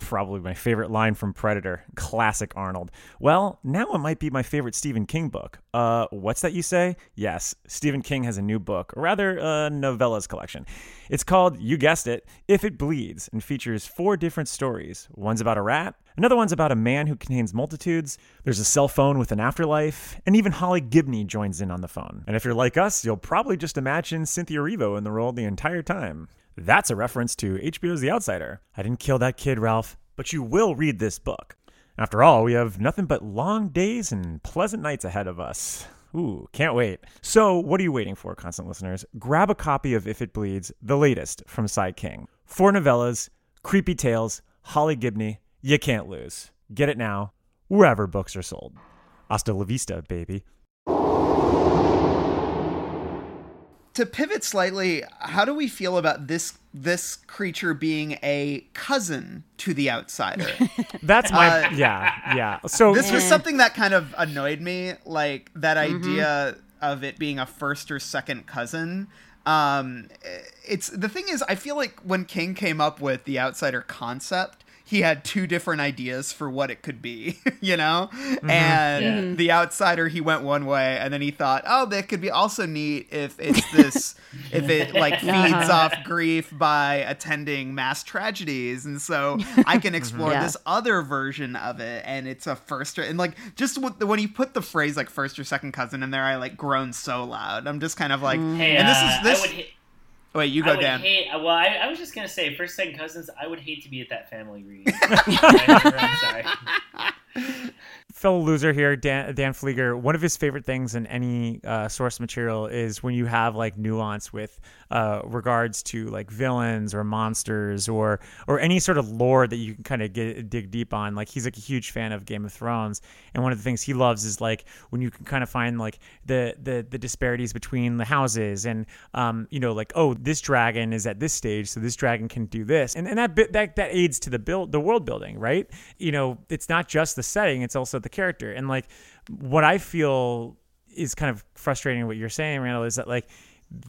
Probably my favorite line from Predator. Classic Arnold. Well, now it might be my favorite Stephen King book. Uh, what's that you say? Yes, Stephen King has a new book, or rather a novellas collection. It's called, you guessed it, If It Bleeds, and features four different stories. One's about a rat, another one's about a man who contains multitudes, there's a cell phone with an afterlife, and even Holly Gibney joins in on the phone. And if you're like us, you'll probably just imagine Cynthia Erivo in the role the entire time. That's a reference to H B O's The Outsider. I didn't kill that kid, Ralph, but you will read this book. After all, we have nothing but long days and pleasant nights ahead of us. Ooh, can't wait. So what are you waiting for, constant listeners? Grab a copy of If It Bleeds, the latest from Cy King. Four novellas, creepy tales, Holly Gibney, you can't lose. Get it now, wherever books are sold. Hasta la vista, baby. to pivot slightly, how do we feel about this this creature being a cousin to The Outsider? That's my uh, yeah yeah. So this was something that kind of annoyed me, like that mm-hmm. idea of it being a first or second cousin. Um, it's the thing is, I feel like when King came up with the Outsider concept, he had two different ideas for what it could be, you know? Mm-hmm. And yeah. The Outsider, he went one way, and then he thought, oh, that could be also neat if it's this, if it like feeds uh-huh. off grief by attending mass tragedies. And so I can explore yeah. this other version of it. And it's a first, or, and like, just when you put the phrase like first or second cousin in there, I like groaned so loud. I'm just kind of like, hey, and uh, this is this. Wait, you go, I would Dan. Hate, well, I, I was just going to say, first, second cousins, I would hate to be at that family reunion. I'm sorry. Fellow loser here, Dan, Dan Flieger, one of his favorite things in any uh, source material is when you have like nuance with uh, regards to like villains or monsters or or any sort of lore that you can kind of get dig deep on. Like he's like a huge fan of Game of Thrones, and one of the things he loves is like when you can kind of find like the the, the disparities between the houses and um you know like oh this dragon is at this stage, so this dragon can do this, and and that bit that that aids to the build the world building, right? You know, it's not just the setting, it's also the character. And like what I feel is kind of frustrating what you're saying, Randall, is that like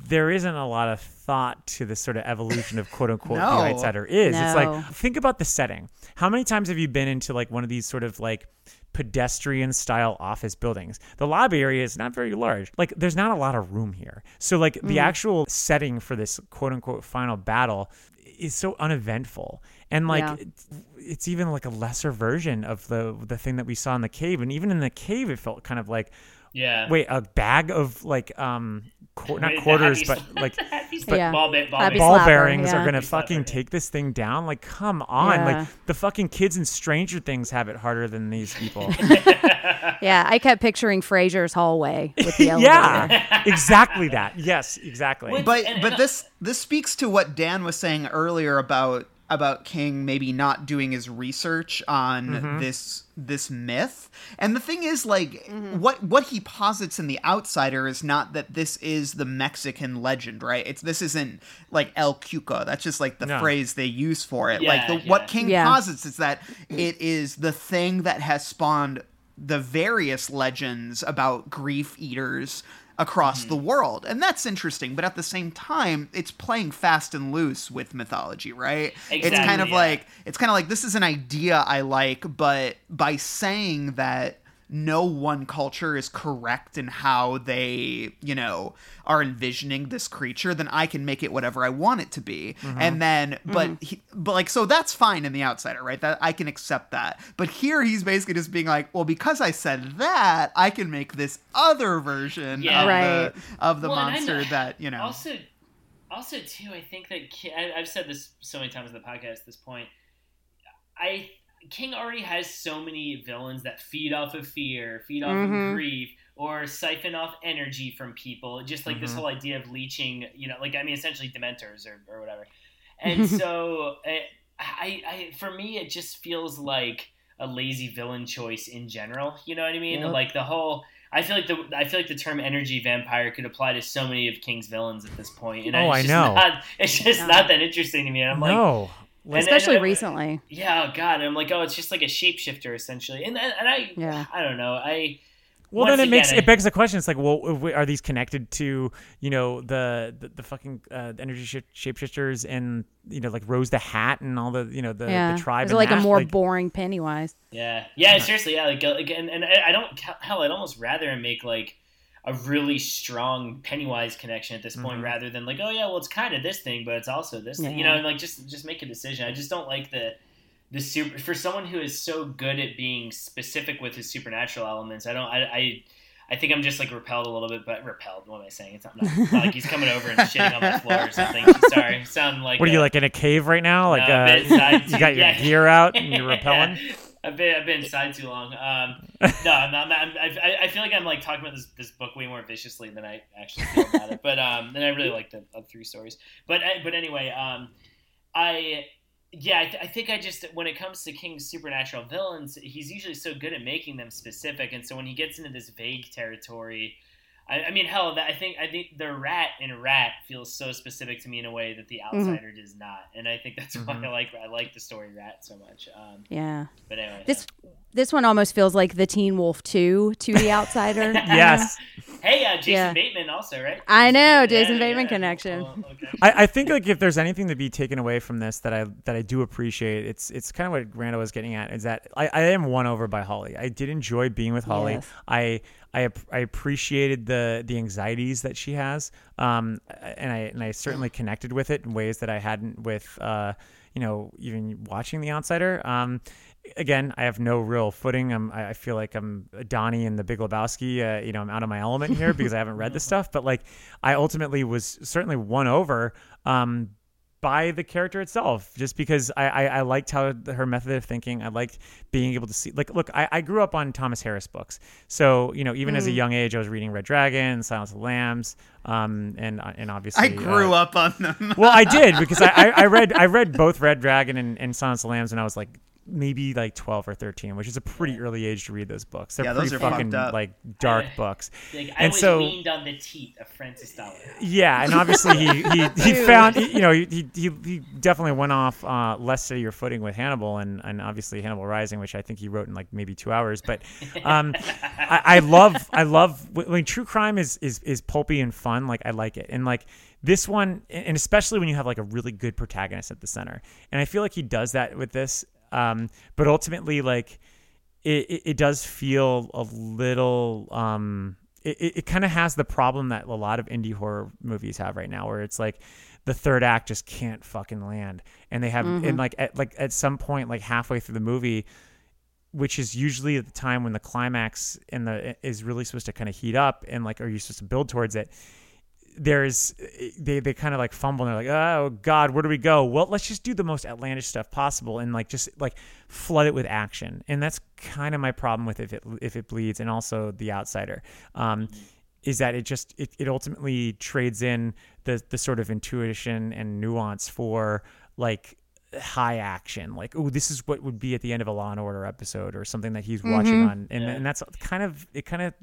there isn't a lot of thought to the sort of evolution of quote unquote no. The Outsider is. No. It's like, think about the setting. How many times have you been into like one of these sort of like pedestrian style office buildings? The lobby area is not very large. Like there's not a lot of room here. So like mm. the actual setting for this quote unquote final battle is so uneventful. And like yeah. it's, it's even like a lesser version of the the thing that we saw in the cave. And even in the cave, it felt kind of like, yeah, wait, a bag of like um qu- not quarters, but like but yeah. ball, ba- ball, ball slapper, bearings yeah. are gonna fucking slapper, take yeah. this thing down. Like, come on, yeah. like the fucking kids in Stranger Things have it harder than these people. Yeah, I kept picturing Frasier's hallway with the elevator. Yeah, exactly that. Yes, exactly. But but, and, but this this speaks to what Dan was saying earlier about. about King maybe not doing his research on mm-hmm. this this myth. And the thing is, like, mm-hmm. what what he posits in The Outsider is not that this is the Mexican legend, right? It's this isn't, like, El Cuco. That's just, like, the no. phrase they use for it. Yeah, like, the, yeah. what King yeah. posits is that it is the thing that has spawned the various legends about grief eaters across mm-hmm. the world. And that's interesting, but at the same time, it's playing fast and loose with mythology, right? Exactly, it's kind of yeah. like it's kind of like this is an idea I like, but by saying that no one culture is correct in how they, you know, are envisioning this creature, then I can make it whatever I want it to be. Mm-hmm. And then, but, mm-hmm. he, but like, so that's fine in The Outsider, right? That I can accept that. But here he's basically just being like, well, because I said that, I can make this other version yeah. of, right. the, of the well, monster that, you know. Also, also too, I think that I, I've said this so many times in the podcast at this point, I King already has so many villains that feed off of fear, feed off mm-hmm. of grief, or siphon off energy from people. Just like mm-hmm. this whole idea of leeching, you know, like, I mean, essentially Dementors or, or whatever. And so it, I, I, for me, it just feels like a lazy villain choice in general. You know what I mean? Yep. Like the whole, I feel like the, I feel like the term energy vampire could apply to so many of King's villains at this point. And oh, I, it's I know. Not, it's just yeah. not that interesting to me. And I'm no. like, Well, and, especially and, and, recently. Yeah, oh God. And I'm like, oh, it's just like a shapeshifter, essentially. And and, and I, yeah. I don't know. I well, then it again, makes I, it begs the question. It's like, well, are these connected to you know the the, the fucking uh, energy sh- shapeshifters and you know like Rose the Hat and all the you know the, yeah. the tribe? Is it like that? A more like, boring Pennywise? Yeah, yeah. Seriously, yeah. Like, like and, and I don't. Hell, I'd almost rather make like a really strong Pennywise connection at this point mm-hmm. rather than like, oh yeah, well it's kind of this thing, but it's also this yeah. thing, you know, and like, just, just make a decision. I just don't like the, the super, for someone who is so good at being specific with his supernatural elements. I don't, I, I, I think I'm just like repelled a little bit, but repelled. What am I saying? It's not, not, it's not like he's coming over and shitting on my floor or something. Sorry. Sound like, what are a, you like in a cave right now? Like no, uh, you got your yeah. gear out and you're repelling. yeah. I've been I've been inside too long. Um, no, I'm not. I'm, I I feel like I'm like talking about this this book way more viciously than I actually feel about it. But um, and I really like the other three stories. But I, but anyway, um, I yeah, I, th- I think I just when it comes to King's supernatural villains, he's usually so good at making them specific, and so when he gets into this vague territory, I, I mean, hell, I think I think the Rat in Rat feels so specific to me in a way that The Outsider mm-hmm. does not, and I think that's mm-hmm. why I like I like the story Rat so much. Um, yeah, but anyway, this yeah. this one almost feels like the Teen Wolf two to The Outsider. Yes. Hey, uh, Jason yeah. Bateman also, right? I know Jason yeah, Bateman yeah. connection. Well, okay. I, I think like if there's anything to be taken away from this that I that I do appreciate, it's it's kind of what Randall was getting at, is that I, I am won over by Holly. I did enjoy being with Holly. Yes. I. I I appreciated the the anxieties that she has, um, and I and I certainly connected with it in ways that I hadn't with uh, you know, even watching The Outsider. Um, again, I have no real footing. I'm I feel like I'm Donnie in The Big Lebowski. Uh, you know, I'm out of my element here because I haven't read this stuff. But like, I ultimately was certainly won over. Um, by the character itself, just because I, I, I liked how her method of thinking, I liked being able to see, like, look, I, I grew up on Thomas Harris books. So, you know, even mm. as a young age, I was reading Red Dragon, Silence of the Lambs. Um, and, and obviously I grew uh, up on them. Well, I did, because I, I, I read, I read both Red Dragon and, and Silence of the Lambs. And I was like, maybe like twelve or thirteen, which is a pretty early age to read those books. They're yeah, pretty fucking like dark I, books. Like, I and was so, leaned on the teeth of Francis Dollar. Yeah, and obviously he he, he found he, you know he, he he definitely went off uh, less steadier footing with Hannibal and, and obviously Hannibal Rising, which I think he wrote in like maybe two hours. But um, I, I love I love when true crime is is is pulpy and fun. Like I like it, and like. This one, and especially when you have like a really good protagonist at the center, and I feel like he does that with this. Um, but ultimately, like it, it, it does feel a little. Um, it it kind of has the problem that a lot of indie horror movies have right now, where it's like the third act just can't fucking land, and they have, mm-hmm. and like at like at some point, like halfway through the movie, which is usually at the time when the climax and the is really supposed to kind of heat up, and like are you supposed to build towards it? There's they they kind of like fumble and they're like, oh god, where do we go? Well, let's just do the most outlandish stuff possible and like just like flood it with action. And that's kind of my problem with if it if it bleeds and also The Outsider, um mm-hmm. is that it just it, it ultimately trades in the the sort of intuition and nuance for like high action, like, oh, this is what would be at the end of a Law and Order episode or something that he's mm-hmm. watching on and, yeah. and that's kind of it kind of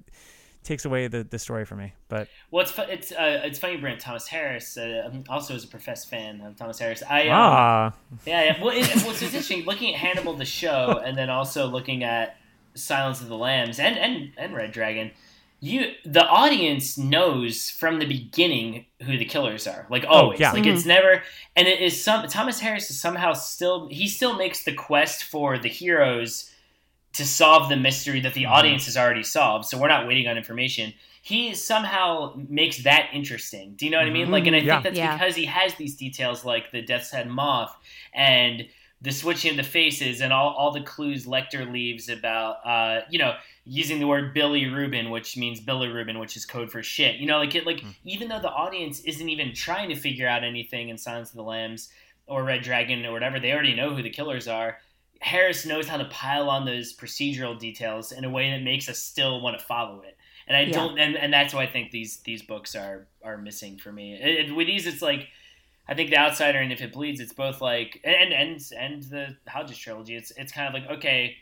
takes away the, the story for me. But well, it's it's uh, it's funny, Brent. Thomas Harris uh, also is a professed fan of Thomas Harris. I ah. um, yeah, yeah. Well, it, well, it's interesting looking at Hannibal the show, and then also looking at Silence of the Lambs and and, and Red Dragon. You the audience knows from the beginning who the killers are, like always. Oh, yeah. Like mm-hmm. it's never, and it is some Thomas Harris is somehow still he still makes the quest for the heroes to solve the mystery that the audience has already solved. So we're not waiting on information. He somehow makes that interesting. Do you know what mm-hmm. I mean? Like, and I yeah. think that's yeah. because he has these details like the Death's Head Moth and the switching of the faces and all, all the clues Lecter leaves about, uh, you know, using the word Billy Rubin, which means Billy Rubin, which is code for shit. You know, like it, like mm. even though the audience isn't even trying to figure out anything in Silence of the Lambs or Red Dragon or whatever, they already know who the killers are. Harris knows how to pile on those procedural details in a way that makes us still want to follow it. And I yeah. don't, and, and that's why I think these, these books are, are missing for me. It, it, with these, it's like, I think The Outsider and If It Bleeds, it's both like, and, and, and the Hodges trilogy, it's, it's kind of like, okay,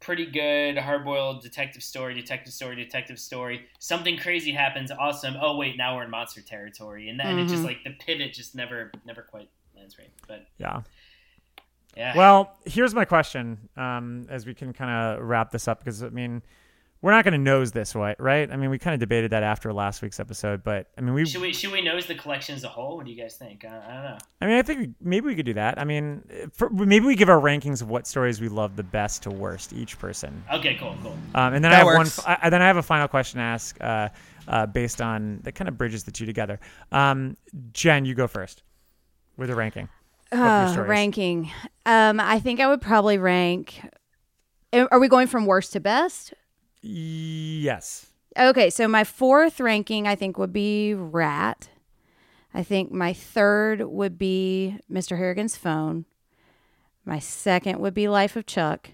pretty good hard-boiled detective story, detective story, detective story. Something crazy happens. Awesome. Oh wait, now we're in monster territory. And then mm-hmm. it's just like the pivot just never, never quite lands right. But yeah. Yeah. Well, here's my question, um, as we can kind of wrap this up, because, I mean, we're not going to nose this, right? I mean, we kind of debated that after last week's episode, but, I mean, we... Should we, should we nose the collection as a whole? What do you guys think? I, I don't know. I mean, I think we, maybe we could do that. I mean, for, maybe we give our rankings of what stories we love the best to worst, each person. Okay, cool, cool. Um, and then that I have works. one. I, then I have a final question to ask uh, uh, based on... That kind of bridges the two together. Um, Jen, you go first with a ranking. Uh, ranking. Um, I think I would probably rank. Are we going from worst to best? Yes. Okay, so my fourth ranking I think would be Rat. I think my third would be Mister Harrigan's Phone. My second would be Life of Chuck.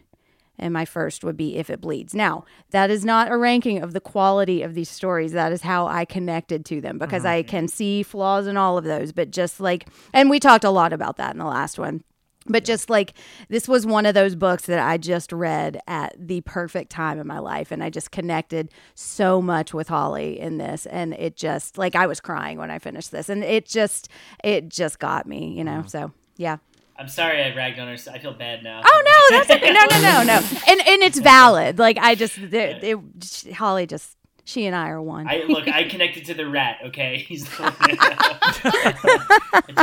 And my first would be If It Bleeds. Now, that is not a ranking of the quality of these stories. That is how I connected to them, because mm-hmm. I can see flaws in all of those. But just like, and we talked a lot about that in the last one. But just like, this was one of those books that I just read at the perfect time in my life. And I just connected so much with Holly in this. And it just, like, I was crying when I finished this. And it just, it just got me, you know? So, yeah. I'm sorry I ragged on her. I feel bad now. Oh, no, that's okay. No, no, no, no. And and it's valid. Like, I just, it, it, Holly just, she and I are one. I, look, I connected to the rat, okay? He's the one.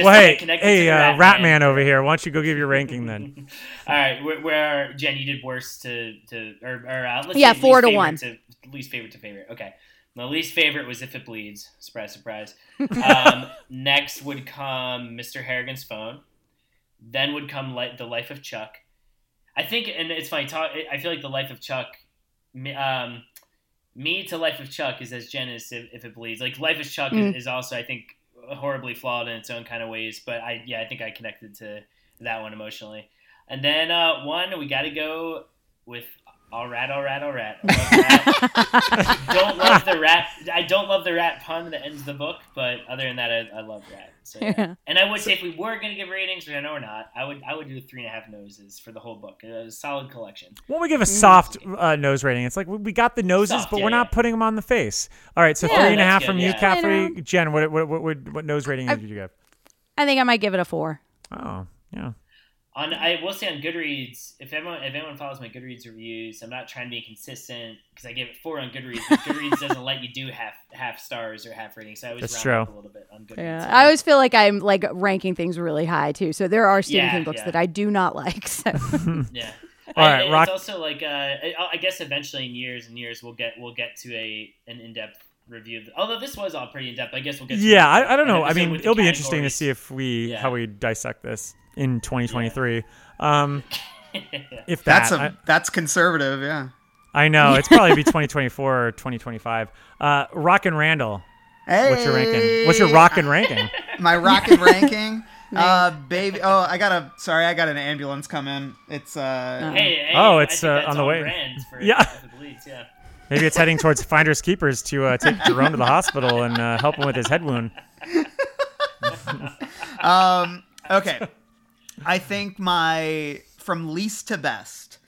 Well, hey, hey uh, rat, rat man over here. Why don't you go give your ranking then? All right. Where, where Jen, you did worst to, to or, or uh, let's yeah, say four to one. To, least favorite to favorite. Okay. My least favorite was If It Bleeds. Surprise, surprise. Um, next would come Mister Harrigan's Phone. Then would come like The Life of Chuck. I think, and it's funny, talk, I feel like The Life of Chuck, um, me to Life of Chuck is as Jen is if, if It Bleeds. Like, Life of Chuck mm. is, is also, I think, horribly flawed in its own kind of ways. But, I yeah, I think I connected to that one emotionally. And then uh, one, we got to go with All Rat, All Rat, All Rat. I love rat. don't love the rat. I don't love the rat pun that ends the book. But other than that, I, I love Rat. So, yeah. Yeah. And I would say if we were going to give ratings, which I know we're not, I would I would do three and a half noses for the whole book. It was a solid collection. Well, we give a soft uh, nose rating. It's like we got the noses, soft, but yeah, we're yeah. not putting them on the face. All right, so yeah, three and a half good, from yeah. you, Caffrey. Jen, what what what, what, what nose rating I, did you give? I think I might give it a four. Oh, yeah. On I will say on Goodreads, if everyone if anyone follows my Goodreads reviews, I'm not trying to be consistent because I gave it four on Goodreads, but Goodreads doesn't let you do half half stars or half ratings, so I always round up a little bit on Goodreads. Yeah. I always feel like I'm like ranking things really high too, so there are Stephen King yeah, books yeah. that I do not like. So. yeah, all I, right. It's rock- also like uh, I, I guess eventually in years and years we'll get we'll get to a an in depth. Review. Although this was all pretty in depth, I guess we'll get. To yeah, I, I don't know. I mean, it'll be interesting to see if we yeah. how we dissect this in twenty twenty-three. Yeah. Um, if that, that's a, I, that's conservative, yeah. I know it's probably be twenty twenty-four or twenty twenty-five. Uh, Rockin' Randall, hey. What's your ranking? What's your rockin' ranking? My rockin' ranking. Uh, baby. Oh, I got a. Sorry, I got an ambulance come in. It's uh. Hey, hey, oh, it's uh, on the way. For, yeah. The Bleeds, yeah. Maybe it's heading towards Finders Keepers to uh, take Jerome to the hospital and uh, help him with his head wound. um, okay. I think my, from least to best,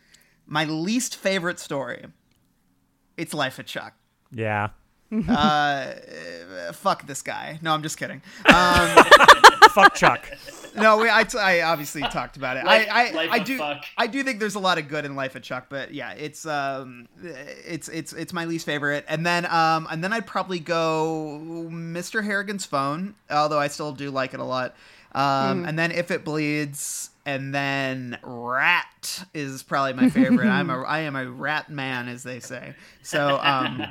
my least favorite story, it's Life of Chuck. Yeah. Uh, fuck this guy. No, I'm just kidding. Um, fuck Chuck. No, we, I, I obviously talked about it. Life, I, I, life I do, fuck. I do think there's a lot of good in Life of Chuck, but yeah, it's, um, it's, it's, it's my least favorite. And then, um, and then I'd probably go Mister Harrigan's Phone, although I still do like it a lot. Um, mm. and then If It Bleeds, and then Rat is probably my favorite. I'm a, I am a rat man, as they say. So, um,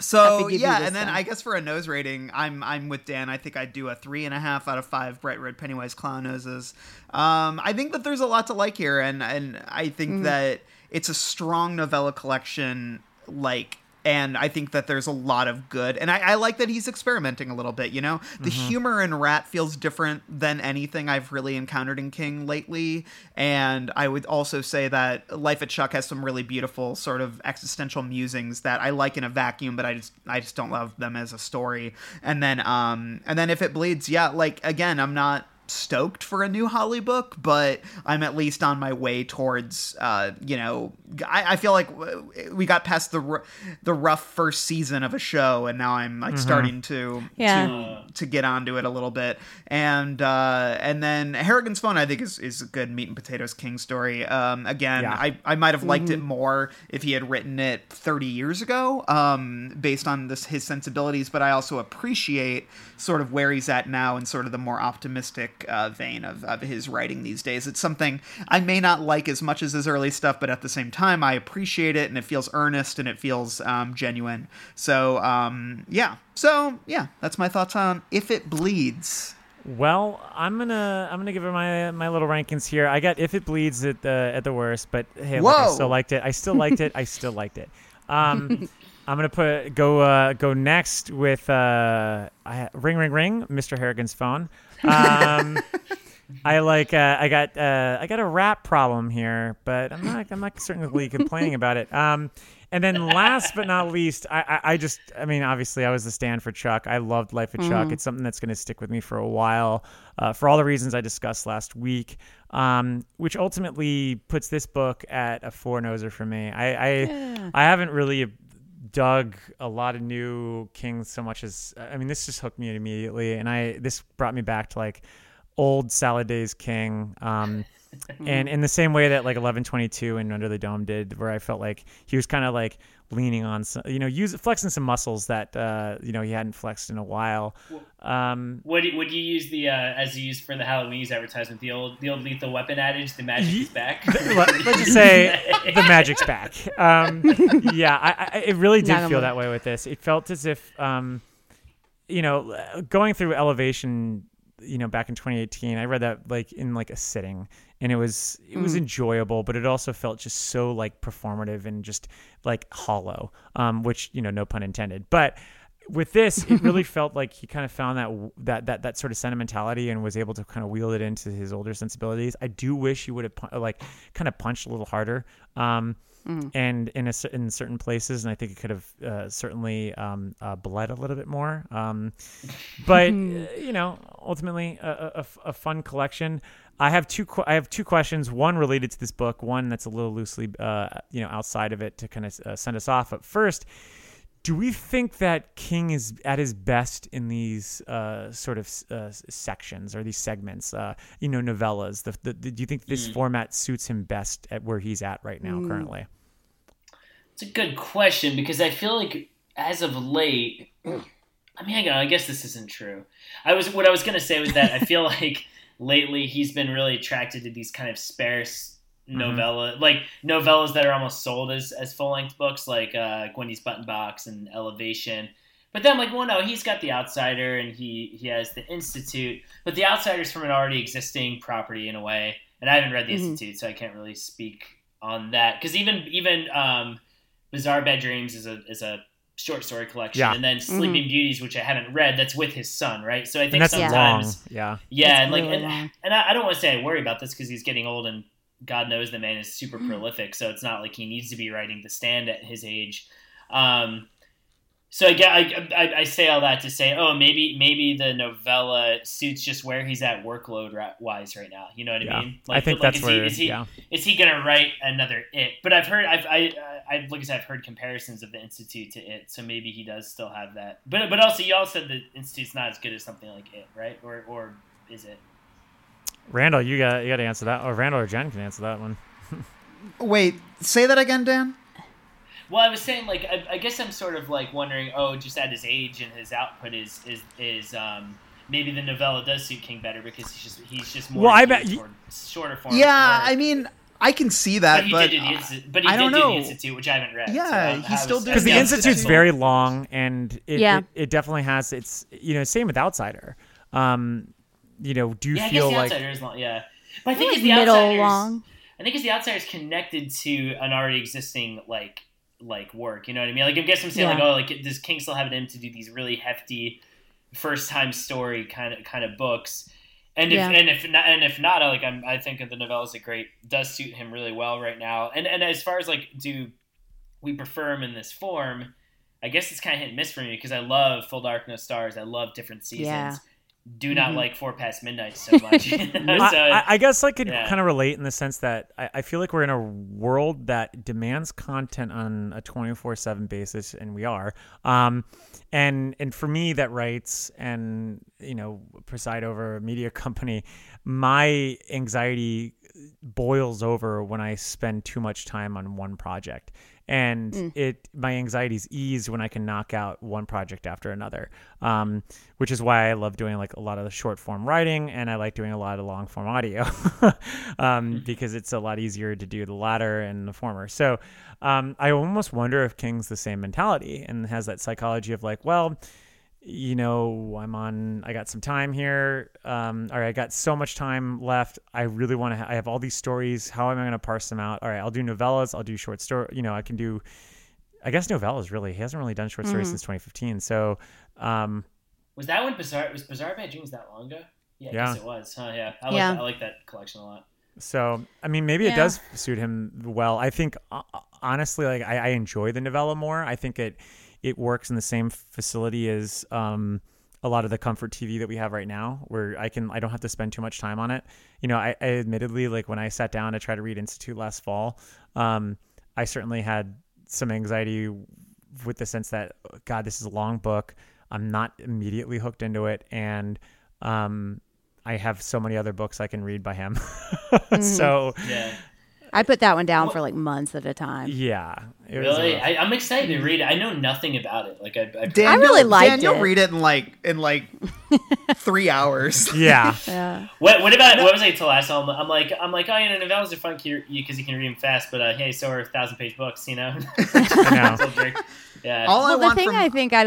so yeah. And then time. I guess for a nose rating, I'm, I'm with Dan. I think I'd do a three and a half out of five bright red Pennywise clown noses. Um, I think that there's a lot to like here. And, and I think mm. that it's a strong novella collection, like, and I think that there's a lot of good. And I, I like that he's experimenting a little bit, you know? The mm-hmm. humor in Rat feels different than anything I've really encountered in King lately. And I would also say that Life of Chuck has some really beautiful sort of existential musings that I like in a vacuum, but I just I just don't love them as a story. And then um, and then If It Bleeds, yeah, like, again, I'm not stoked for a new Holly book, but I'm at least on my way towards uh you know I, I feel like we got past the r- the rough first season of a show, and now I'm like mm-hmm. starting to yeah. to to get onto it a little bit. And uh and then Harrigan's Phone I think is is a good meat and potatoes King story. Um again yeah. I I might have liked mm-hmm. it more if he had written it thirty years ago um based on this his sensibilities, but I also appreciate sort of where he's at now and sort of the more optimistic Uh, vein of, of his writing these days. It's something I may not like as much as his early stuff, but at the same time I appreciate it, and it feels earnest, and it feels um, genuine. So um, yeah so yeah that's my thoughts on If It Bleeds. Well, I'm gonna I'm gonna give her my my little rankings here. I got If It Bleeds at the at the worst, but hey, look, I still liked it I still liked it I still liked it um I'm gonna put go uh, go next with uh, I, ring ring ring Mister Harrigan's Phone. Um, I like uh, I got uh, I got a rap problem here, but I'm not I'm not certainly complaining about it. Um, and then last but not least, I, I I just I mean obviously I was the stand for Chuck. I loved Life of mm-hmm. Chuck. It's something that's going to stick with me for a while, uh, for all the reasons I discussed last week. Um, which ultimately puts this book at a four-noser for me. I I, yeah. I haven't really dug a lot of new King so much as I mean this just hooked me in immediately, and I this brought me back to like. Old Salad Days King, um, and in the same way that like eleven twenty-two and Under the Dome did, where I felt like he was kind of like leaning on, some, you know, use, flexing some muscles that uh, you know he hadn't flexed in a while. Um, would would you use the uh, as you used for the Halloweenies advertisement, the old the old Lethal Weapon adage, the magic is back? Let's just say the magic's back. Um, yeah, I, I, it really did Not feel that way with this. It felt as if um, you know, going through Elevation. You know, back in twenty eighteen, I read that like in like a sitting, and it was it was mm. enjoyable, but it also felt just so like performative and just like hollow, um, which, you know, no pun intended. But with this, it really felt like he kind of found that that that that sort of sentimentality and was able to kind of wield it into his older sensibilities. I do wish he would have like kind of punched a little harder, um, mm. and in a, in certain places, and I think it could have uh, certainly um, uh, bled a little bit more. Um, but you know, ultimately, a, a, a fun collection. I have two. I have two questions. One related to this book. One that's a little loosely, uh, you know, outside of it to kind of uh, send us off. But first. Do we think that King is at his best in these uh, sort of uh, sections or these segments, uh, you know, novellas? The, the, the, do you think this mm. format suits him best at where he's at right now mm. currently? It's a good question because I feel like as of late, I mean, I guess this isn't true. I was what I was going to say was that I feel like lately he's been really attracted to these kind of sparse novella mm-hmm. like novellas that are almost sold as as full-length books, like uh Gwendy's Button Box and Elevation. But then I'm like, well, no, he's got The Outsider, and he he has The Institute, but The Outsider's from an already existing property in a way, and I haven't read The mm-hmm. Institute, so I can't really speak on that, because even even um Bizarre Bad Dreams is a is a short story collection, yeah. and then Sleeping mm-hmm. Beauties, which I haven't read, that's with his son, right? So I think and that's sometimes long. yeah yeah and like really and, and I, I don't want to say I worry about this because he's getting old, and God knows the man is super prolific, so it's not like he needs to be writing The Stand at his age. Um, so I, I, I, I say all that to say, oh, maybe maybe the novella suits just where he's at workload-wise right now. You know what yeah. I mean? Like, I think like, that's is where... He, is he, yeah. is he going to write another It? But I've heard... I've, I, I, like I said, I've heard comparisons of The Institute to It, so maybe he does still have that. But but also, you all said The Institute's not as good as something like It, right? Or or is it? Randall, you got you got to answer that. Or Randall or Jen can answer that one. Wait, say that again, Dan? Well, I was saying, like, I, I guess I'm sort of, like, wondering, oh, just at his age and his output is, is, is um, maybe the novella does suit King better because he's just, he's just more well, I bet you, shorter form. Yeah, I mean... I can see that, but he but, did, uh, insti- but he I did don't know. The Institute, which I haven't read. Yeah, so I, he I still was, did because the Institute's very long, and it, yeah. it it definitely has its, you know, same with Outsider. Um You know, do you yeah, feel like... Yeah, I guess The Outsider's long, yeah. But I think it's the middle Outsiders, long. I think it's The Outsider's connected to an already existing, like, like work, you know what I mean? Like, I guess I'm saying, yeah. like, oh, like, does King still have it in to do these really hefty first-time story kind of kind of books? And if yeah. and if not, and if not, like, I'm, I think the novella's a great... does suit him really well right now. And and as far as, like, do we prefer him in this form, I guess it's kind of hit and miss for me, because I love Full Dark, No Stars. I love Different Seasons. Yeah. do not mm-hmm. like Four Past Midnight so much. so, I, I guess I could yeah. kind of relate in the sense that I, I feel like we're in a world that demands content on a twenty-four seven basis, and we are. Um, and and for me that writes and, you know, preside over a media company, my anxiety boils over when I spend too much time on one project. And mm. it my anxiety's eased when I can knock out one project after another, um, which is why I love doing like a lot of the short form writing, and I like doing a lot of long form audio um, because it's a lot easier to do the latter and the former. So um, I almost wonder if King's the same mentality and has that psychology of like, well, you know, I'm on, I got some time here. Um, all right. I got so much time left. I really want to, ha- I have all these stories. How am I going to parse them out? All right. I'll do novellas. I'll do short story. You know, I can do, I guess novellas really, he hasn't really done short stories mm-hmm. since twenty fifteen. So, um, was that when Bizarre, was Bizarre Bad Dreams that long ago? Yeah, yeah. I guess it was. Huh? Yeah, I like, yeah. I like that collection a lot. So, I mean, maybe yeah. it does suit him well. I think, honestly, like I, I enjoy the novella more. I think it it works in the same facility as um, a lot of the comfort T V that we have right now, where I can I don't have to spend too much time on it. You know, I, I admittedly, like when I sat down to try to read Institute last fall, um, I certainly had some anxiety with the sense that, God, this is a long book. I'm not immediately hooked into it, and um, I have so many other books I can read by him. Mm-hmm. So, yeah. I put that one down well, for like months at a time. Yeah, it really. Was I, I'm excited to read it. I know nothing about it. Like I, I, Dan, I really liked Dan, it. You'll read it in like in like three hours. Yeah. yeah. What? What about? What was I till last time? I'm like, I'm like, oh, you know, novellas are fun because you can read them fast. But uh, hey, so are thousand page books. You know. I know. Yeah. All well, I want the thing from, I think I.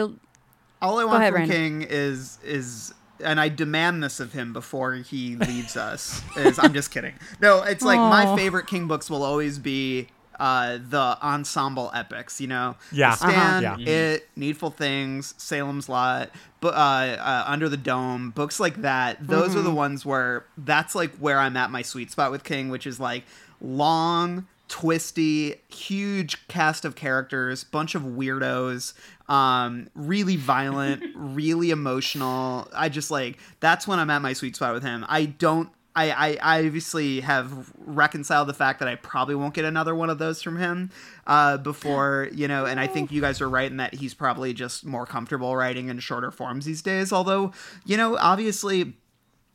All I want ahead, from Ryan. King is is. And I demand this of him before he leaves us. Is I'm just kidding. No, it's like Aww. My favorite King books will always be uh, the ensemble epics, you know? Yeah. The Stand, uh-huh. yeah. It, Needful Things, Salem's Lot, bu- uh, uh, Under the Dome, books like that. Those mm-hmm. are the ones where that's like where I'm at my sweet spot with King, which is like long, twisty, huge cast of characters, bunch of weirdos, um, really violent, really emotional. I just like, that's when I'm at my sweet spot with him. I don't, I, I, I obviously have reconciled the fact that I probably won't get another one of those from him uh, before, you know, and I think you guys are right in that he's probably just more comfortable writing in shorter forms these days. Although, you know, obviously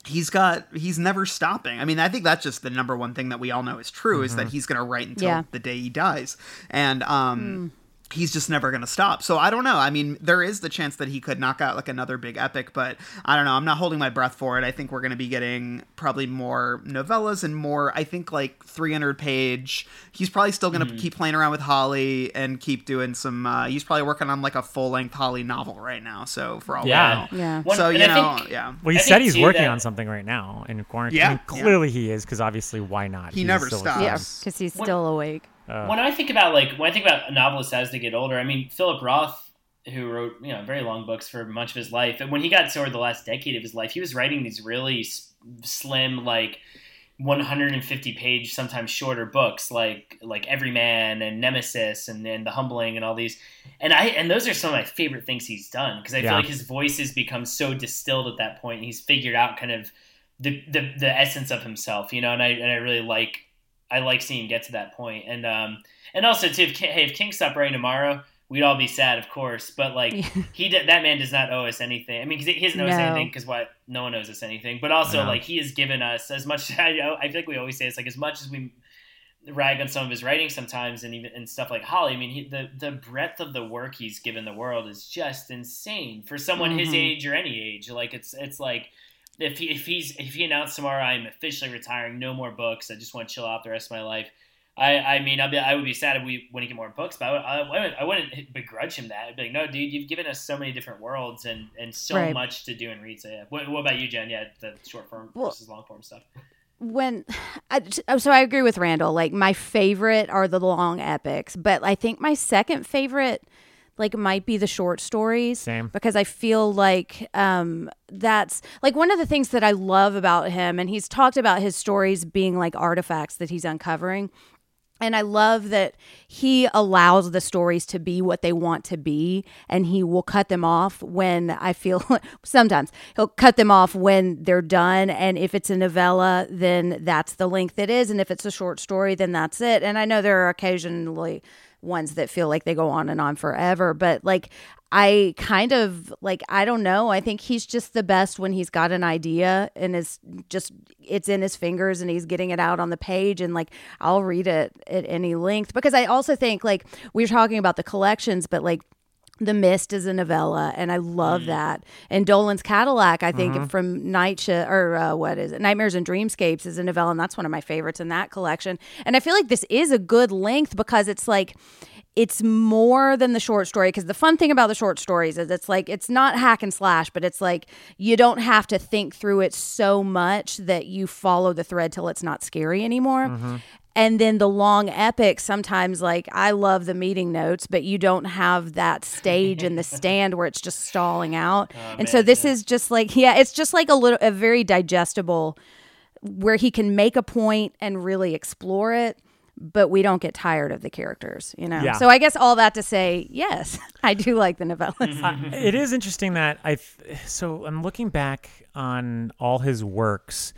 he's got, he's never stopping. I mean, I think that's just the number one thing that we all know is true mm-hmm. is that he's going to write until yeah. the day he dies. And um, mm. he's just never going to stop. So I don't know. I mean, there is the chance that he could knock out like another big epic, but I don't know. I'm not holding my breath for it. I think we're going to be getting probably more novellas and more, I think like three hundred page. He's probably still going to mm. keep playing around with Holly and keep doing some, uh, he's probably working on like a full length Holly novel right now. So for all yeah. we know. Yeah. One, so, you know, think, yeah. Well, he I said he's working that. on something right now in quarantine. Yeah. I mean, clearly yeah. he is. Cause obviously why not? He, he never stops. Yeah, Cause he's still what? awake. Uh, when I think about like when I think about novelists as they get older, I mean Philip Roth, who wrote you know very long books for much of his life, and when he got toward the last decade of his life, he was writing these really s- slim, like one hundred fifty page, sometimes shorter books, like like Everyman and Nemesis and, and The Humbling and all these, and I and those are some of my favorite things he's done because I yeah. feel like his voice has become so distilled at that point, and he's figured out kind of the the, the essence of himself, you know, and I and I really like. I like seeing him get to that point. And, um, and also too, if King, hey, if King stopped writing tomorrow, we'd all be sad, of course, but like yeah. he, did, that man does not owe us anything. I mean, cause he doesn't owe no. us anything cause what no one owes us anything, but also no. like he has given us as much, I, I feel like we always say it's like, as much as we rag on some of his writing sometimes and even, and stuff like Holly, I mean, he, the, the breadth of the work he's given the world is just insane for someone mm-hmm. his age or any age. Like it's, it's like, If he if he's if he announced tomorrow I'm officially retiring, no more books, I just want to chill out the rest of my life. I, I mean I'll be I would be sad if we wouldn't get more books, but I, would, I, I, wouldn't, I wouldn't begrudge him that. I'd be like, no, dude, you've given us so many different worlds and, and so right. much to do and read. So yeah, what, what about you, Jen? Yeah, the short form well, versus long form stuff. When I, so I agree with Randall. Like my favorite are the long epics, but I think my second favorite. Like might be the short stories. Same. Because I feel like um, that's like one of the things that I love about him. And he's talked about his stories being like artifacts that he's uncovering. And I love that he allows the stories to be what they want to be. And he will cut them off when I feel sometimes he'll cut them off when they're done. And if it's a novella, then that's the length it is. And if it's a short story, then that's it. And I know there are occasionally ones that feel like they go on and on forever. But like, I kind of like, I don't know. I think he's just the best when he's got an idea and is just, it's in his fingers and he's getting it out on the page. And like, I'll read it at any length because I also think like we were talking about the collections, but like The Mist is a novella and I love mm. that. And Dolan's Cadillac, I think uh-huh. from Night Sh- or uh, what is it? Nightmares and Dreamscapes is a novella and that's one of my favorites in that collection. And I feel like this is a good length because it's like it's more than the short story because the fun thing about the short stories is it's like it's not hack and slash, but it's like you don't have to think through it so much that you follow the thread till it's not scary anymore. Mm-hmm. And then the long epic, sometimes, like, I love the meeting notes, but you don't have that stage in The Stand where it's just stalling out. Oh, and man, so this yeah. is just like, yeah, it's just like a little, a very digestible, where he can make a point and really explore it, but we don't get tired of the characters, you know? Yeah. So I guess all that to say, yes, I do like the novellas. It is interesting that I, so I'm looking back on all his works.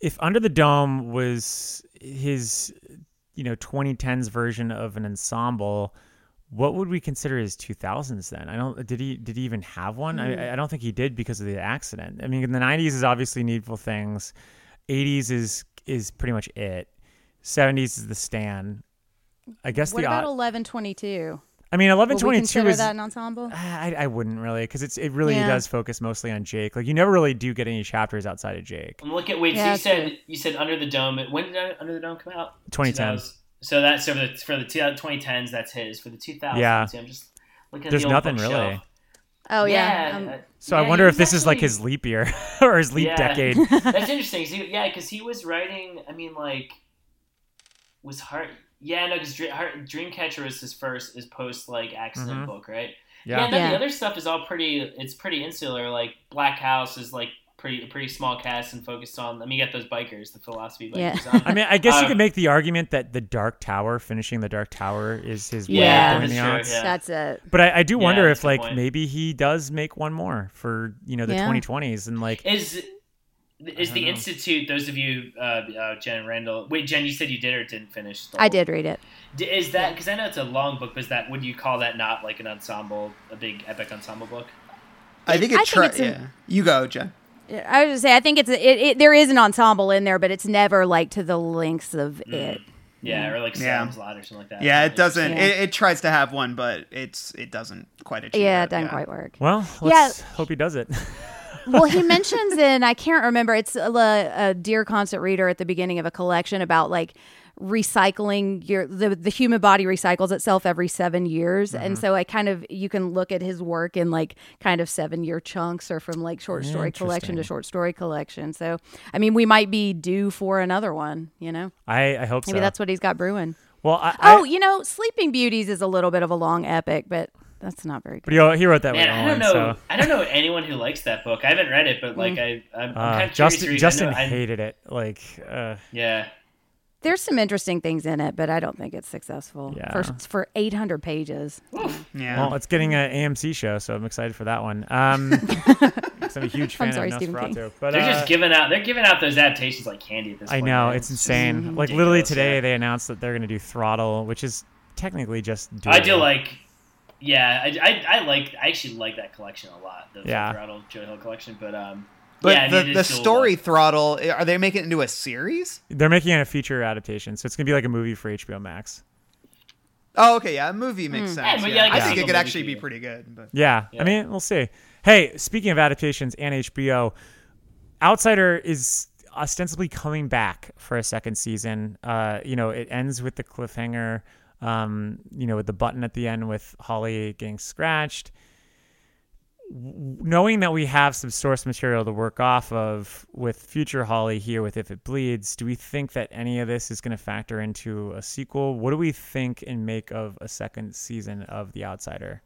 If Under the Dome was his, you know, twenty tens version of an ensemble, what would we consider his two thousands then? I don't, did he, did he even have one? Mm. I, I don't think he did because of the accident. I mean, in the nineties is obviously Needful Things. eighties is, is pretty much it. seventies is The Stand. I guess what the about eleven twenty-two? I mean, eleven twenty-two is that an ensemble? I, I wouldn't really, because it's it really yeah. does focus mostly on Jake. Like, you never really do get any chapters outside of Jake. I'm looking. Wait, yeah, so you said true. you said Under the Dome. When did Under the Dome come out? twenty ten. So, so that's so for the for the twenty tens. That's his. For the two thousands. Yeah. I'm just looking at There's the old nothing bookshelf. Really. Oh yeah. yeah. Um, so yeah, I wonder if this actually, is like his leap year or his leap yeah. decade. That's interesting. So, yeah, because he was writing. I mean, like. Was Heart? Yeah, no, because Dreamcatcher was his first, his post like accident mm-hmm. book, right? Yeah. yeah, and then yeah. the other stuff is all pretty. It's pretty insular. Like Black House is like pretty, pretty small cast and focused on. I mean, you got those bikers, the philosophy bikers. Yeah. On. I mean, I guess um, you could make the argument that the Dark Tower, finishing the Dark Tower, is his way yeah, of doing the arts. Yeah. That's it. But I, I do yeah, wonder if like point. maybe he does make one more for you know the yeah. twenty twenties and like is. Is the know. Institute, those of you, uh, uh, Jen and Randall, wait, Jen, you said you did or didn't finish? I did read it. Is that, because yeah. I know it's a long book, but is that, would you call that not like an ensemble, a big epic ensemble book? I think, it I tri- think it's, yeah. an, you go, Jen. I was just say, I think it's, a, it, it, there is an ensemble in there, but it's never like to the lengths of mm. it. Yeah, or like Sam's yeah. Lot or something like that. Yeah, right? It doesn't. Yeah. It, it tries to have one, but it's it doesn't quite achieve Yeah, it doesn't yeah. quite work. Well, let's yeah. hope he does it. Well, he mentions in, I can't remember, it's a, a Dear Constant Reader at the beginning of a collection about like recycling your, the, the human body recycles itself every seven years. Mm-hmm. And so I kind of, you can look at his work in like kind of seven year chunks or from like short story collection to short story collection. So, I mean, we might be due for another one, you know? I, I hope Maybe so. Maybe that's what he's got brewing. Well, I, Oh, I, you know, Sleeping Beauties is a little bit of a long epic, but... That's not very good. But he wrote that Man, one. I don't know. So. I don't know anyone who likes that book. I haven't read it, but like I, I'm, I'm kind uh, of Justin, Justin I I, hated it. Like, uh, yeah. There's some interesting things in it, but I don't think it's successful. Yeah. For, for eight hundred pages. Oof. Yeah. Well, it's getting an A M C show, so I'm excited for that one. Um, I'm a huge fan I'm sorry, of Nosferatu. But, they're uh, just giving out. They're giving out those adaptations like candy at this I point. I know right? it's insane. Mm-hmm. Like literally today, yeah. they announced that they're going to do Throttle, which is technically just. Doing I do like. Yeah, I, I, I like I actually like that collection a lot. The yeah. Throttle Joe Hill collection, but um, but yeah, the, I mean, the story cool. Throttle, are they making it into a series? They're making it a feature adaptation, so it's gonna be like a movie for H B O Max. Oh, okay, yeah, a movie makes mm. sense. Yeah, yeah. Yeah, I, I think it could actually be pretty good. But. Yeah, yeah, I mean, we'll see. Hey, speaking of adaptations and H B O, Outsider is ostensibly coming back for a second season. Uh, you know, it ends with the cliffhanger. Um, you know, with the button at the end with Holly getting scratched. W- knowing that we have some source material to work off of with future Holly here with If It Bleeds, do we think that any of this is going to factor into a sequel? What do we think and make of a second season of The Outsider?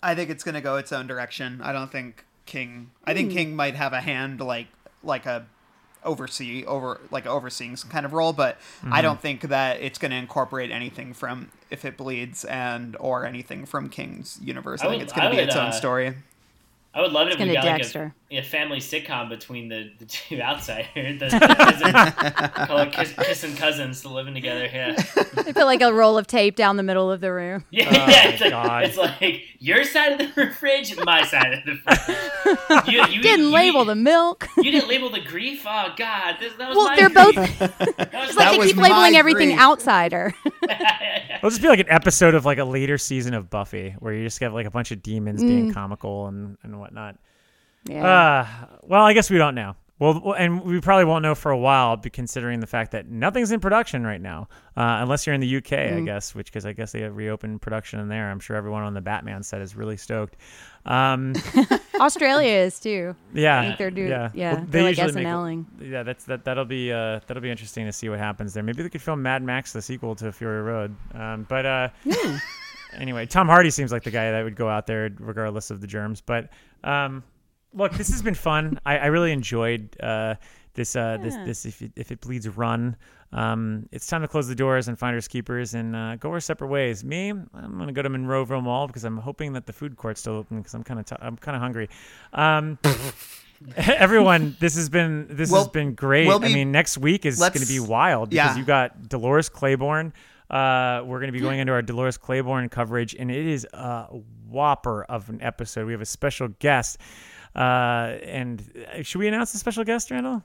I think it's going to go its own direction. I don't think King... I think mm. King might have a hand like like a... oversee over like overseeing some kind of role, but mm-hmm. I don't think that it's going to incorporate anything from If It Bleeds and or anything from King's universe. I, I think would, it's going to be would, its own uh, story. I would love it it's if we got like a, a family sitcom between the, the two outsiders, the, the cousins, call it kiss, kissing cousins living together. Yeah, they put like a roll of tape down the middle of the room. Yeah, oh yeah it's, like, it's like your side of the fridge, my side of the fridge. You, you didn't you, label you, the milk. You didn't label the grief. Oh God, this, that was well, my they're grief. Both. That was it's like that they keep labeling everything grief. Outsider. It'll just be like an episode of like a later season of Buffy, where you just get like a bunch of demons mm. being comical and and. Whatnot. Yeah. Uh, well, I guess we don't know. Well, and we probably won't know for a while, considering the fact that nothing's in production right now, uh, unless you're in the U K, mm-hmm. I guess, which because I guess they have reopened production in there. I'm sure everyone on the Batman set is really stoked. Um, Australia is too. Yeah, I think they're doing. Yeah, yeah well, they like S N L-ing. Make, yeah, that's that. That'll be uh, that'll be interesting to see what happens there. Maybe they could film Mad Max, the sequel to Fury Road. Um, but uh, mm. anyway, Tom Hardy seems like the guy that would go out there regardless of the germs. But. Um, Look, this has been fun. I, I really enjoyed uh, this, uh, yeah. this. This, if it, if it bleeds, run. Um, it's time to close the doors and Finders Keepers and uh, go our separate ways. Me, I'm gonna go to Monroeville Mall because I'm hoping that the food court's still open because I'm kind of t- I'm kind of hungry. Um, everyone, this has been this well, has been great. We'll be, I mean, next week is gonna be wild because yeah. you got Dolores Claiborne. Uh, we're going to be going into our Dolores Claiborne coverage, and it is a whopper of an episode. We have a special guest. Uh, and should we announce the special guest, Randall?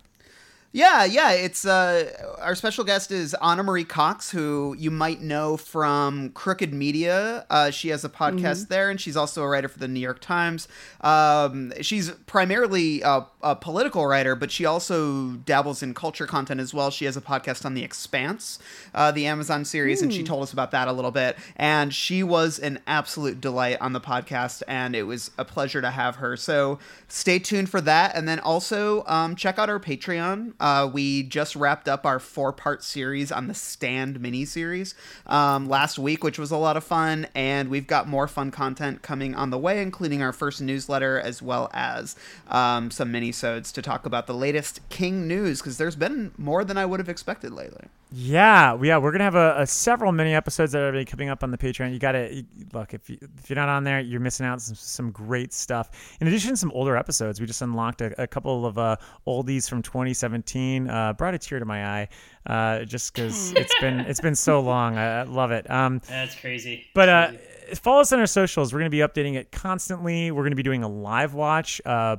Yeah, yeah. It's uh, our special guest is Anna Marie Cox, who you might know from Crooked Media. Uh, she has a podcast mm-hmm. there, and she's also a writer for the New York Times. Um, she's primarily a, a political writer, but she also dabbles in culture content as well. She has a podcast on The Expanse, uh, the Amazon series, mm. and she told us about that a little bit. And she was an absolute delight on the podcast, and it was a pleasure to have her. So stay tuned for that, and then also um, check out our Patreon. Uh, we just wrapped up our four-part series on the Stand miniseries um, last week, which was a lot of fun, and we've got more fun content coming on the way, including our first newsletter as well as um, some minisodes to talk about the latest King news, because there's been more than I would have expected lately. Yeah, yeah, we're gonna have a, a several mini episodes that are gonna be coming up on the Patreon. You gotta you, look if you, if you're not on there, you're missing out on some, some great stuff. In addition, to some older episodes. We just unlocked a, a couple of uh, oldies from twenty seventeen. Uh, brought a tear to my eye, uh, just because it's been it's been so long. I, I love it. Um, That's crazy. But uh, follow us on our socials. We're gonna be updating it constantly. We're gonna be doing a live watch. Uh,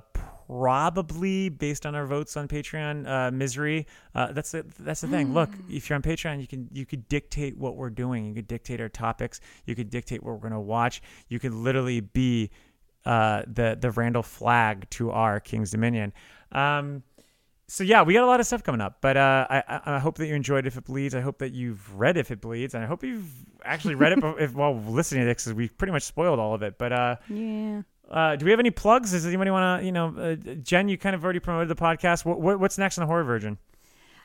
Probably based on our votes on Patreon, uh, misery. Uh, that's the that's the thing. Mm. Look, if you're on Patreon, you can you could dictate what we're doing. You could dictate our topics. You could dictate what we're gonna watch. You could literally be uh, the the Randall flag to our King's Dominion. Um, so yeah, we got a lot of stuff coming up. But uh, I I hope that you enjoyed If It Bleeds. I hope that you've read If It Bleeds, and I hope you've actually read it if, while listening to this because we've pretty much spoiled all of it. But uh, yeah. Uh, do we have any plugs? Does anybody want to, you know, uh, Jen, you kind of already promoted the podcast. What, what, what's next on the Horror Virgin?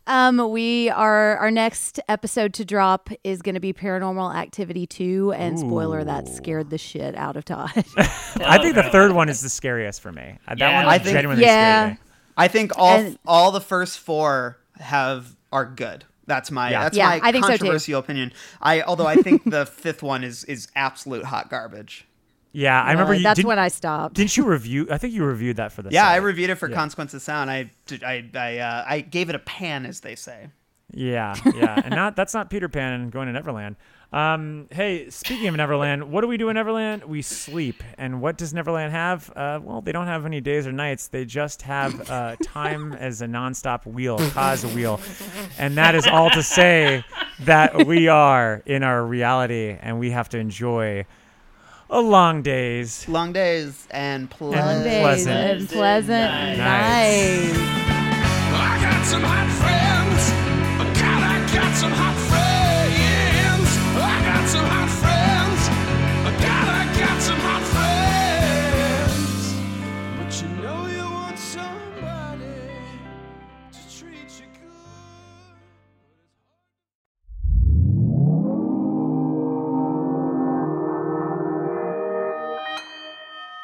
Um, we are, our next episode to drop is going to be Paranormal Activity two. And Ooh. Spoiler, that scared the shit out of Todd. I think the third one is the scariest for me. Yeah. That one I think, genuinely yeah. scared me. I think all, and, all the first four have, are good. That's my yeah. that's yeah, my I think controversial so opinion. I, although I think the fifth one is, is absolute hot garbage. Yeah, I really? remember you, that's did, when I stopped. Didn't you review? I think you reviewed that for the. Yeah, site. I reviewed it for yeah. Consequence of Sound. I, I, I, uh, I gave it a pan, as they say. Yeah, yeah, and not that's not Peter Pan and going to Neverland. Um, hey, speaking of Neverland, what do we do in Neverland? We sleep. And what does Neverland have? Uh, well, they don't have any days or nights. They just have uh, time as a nonstop wheel, cause a wheel. And that is all to say that we are in our reality, and we have to enjoy. A long days. Long days and, ple- and pleasant. And pleasant nights. Nice. Well, I got some hot friends. Oh, God, I got some hot friends. I got some hot friends. Oh, God, I got some hot friends. But you know you want somebody to treat you good.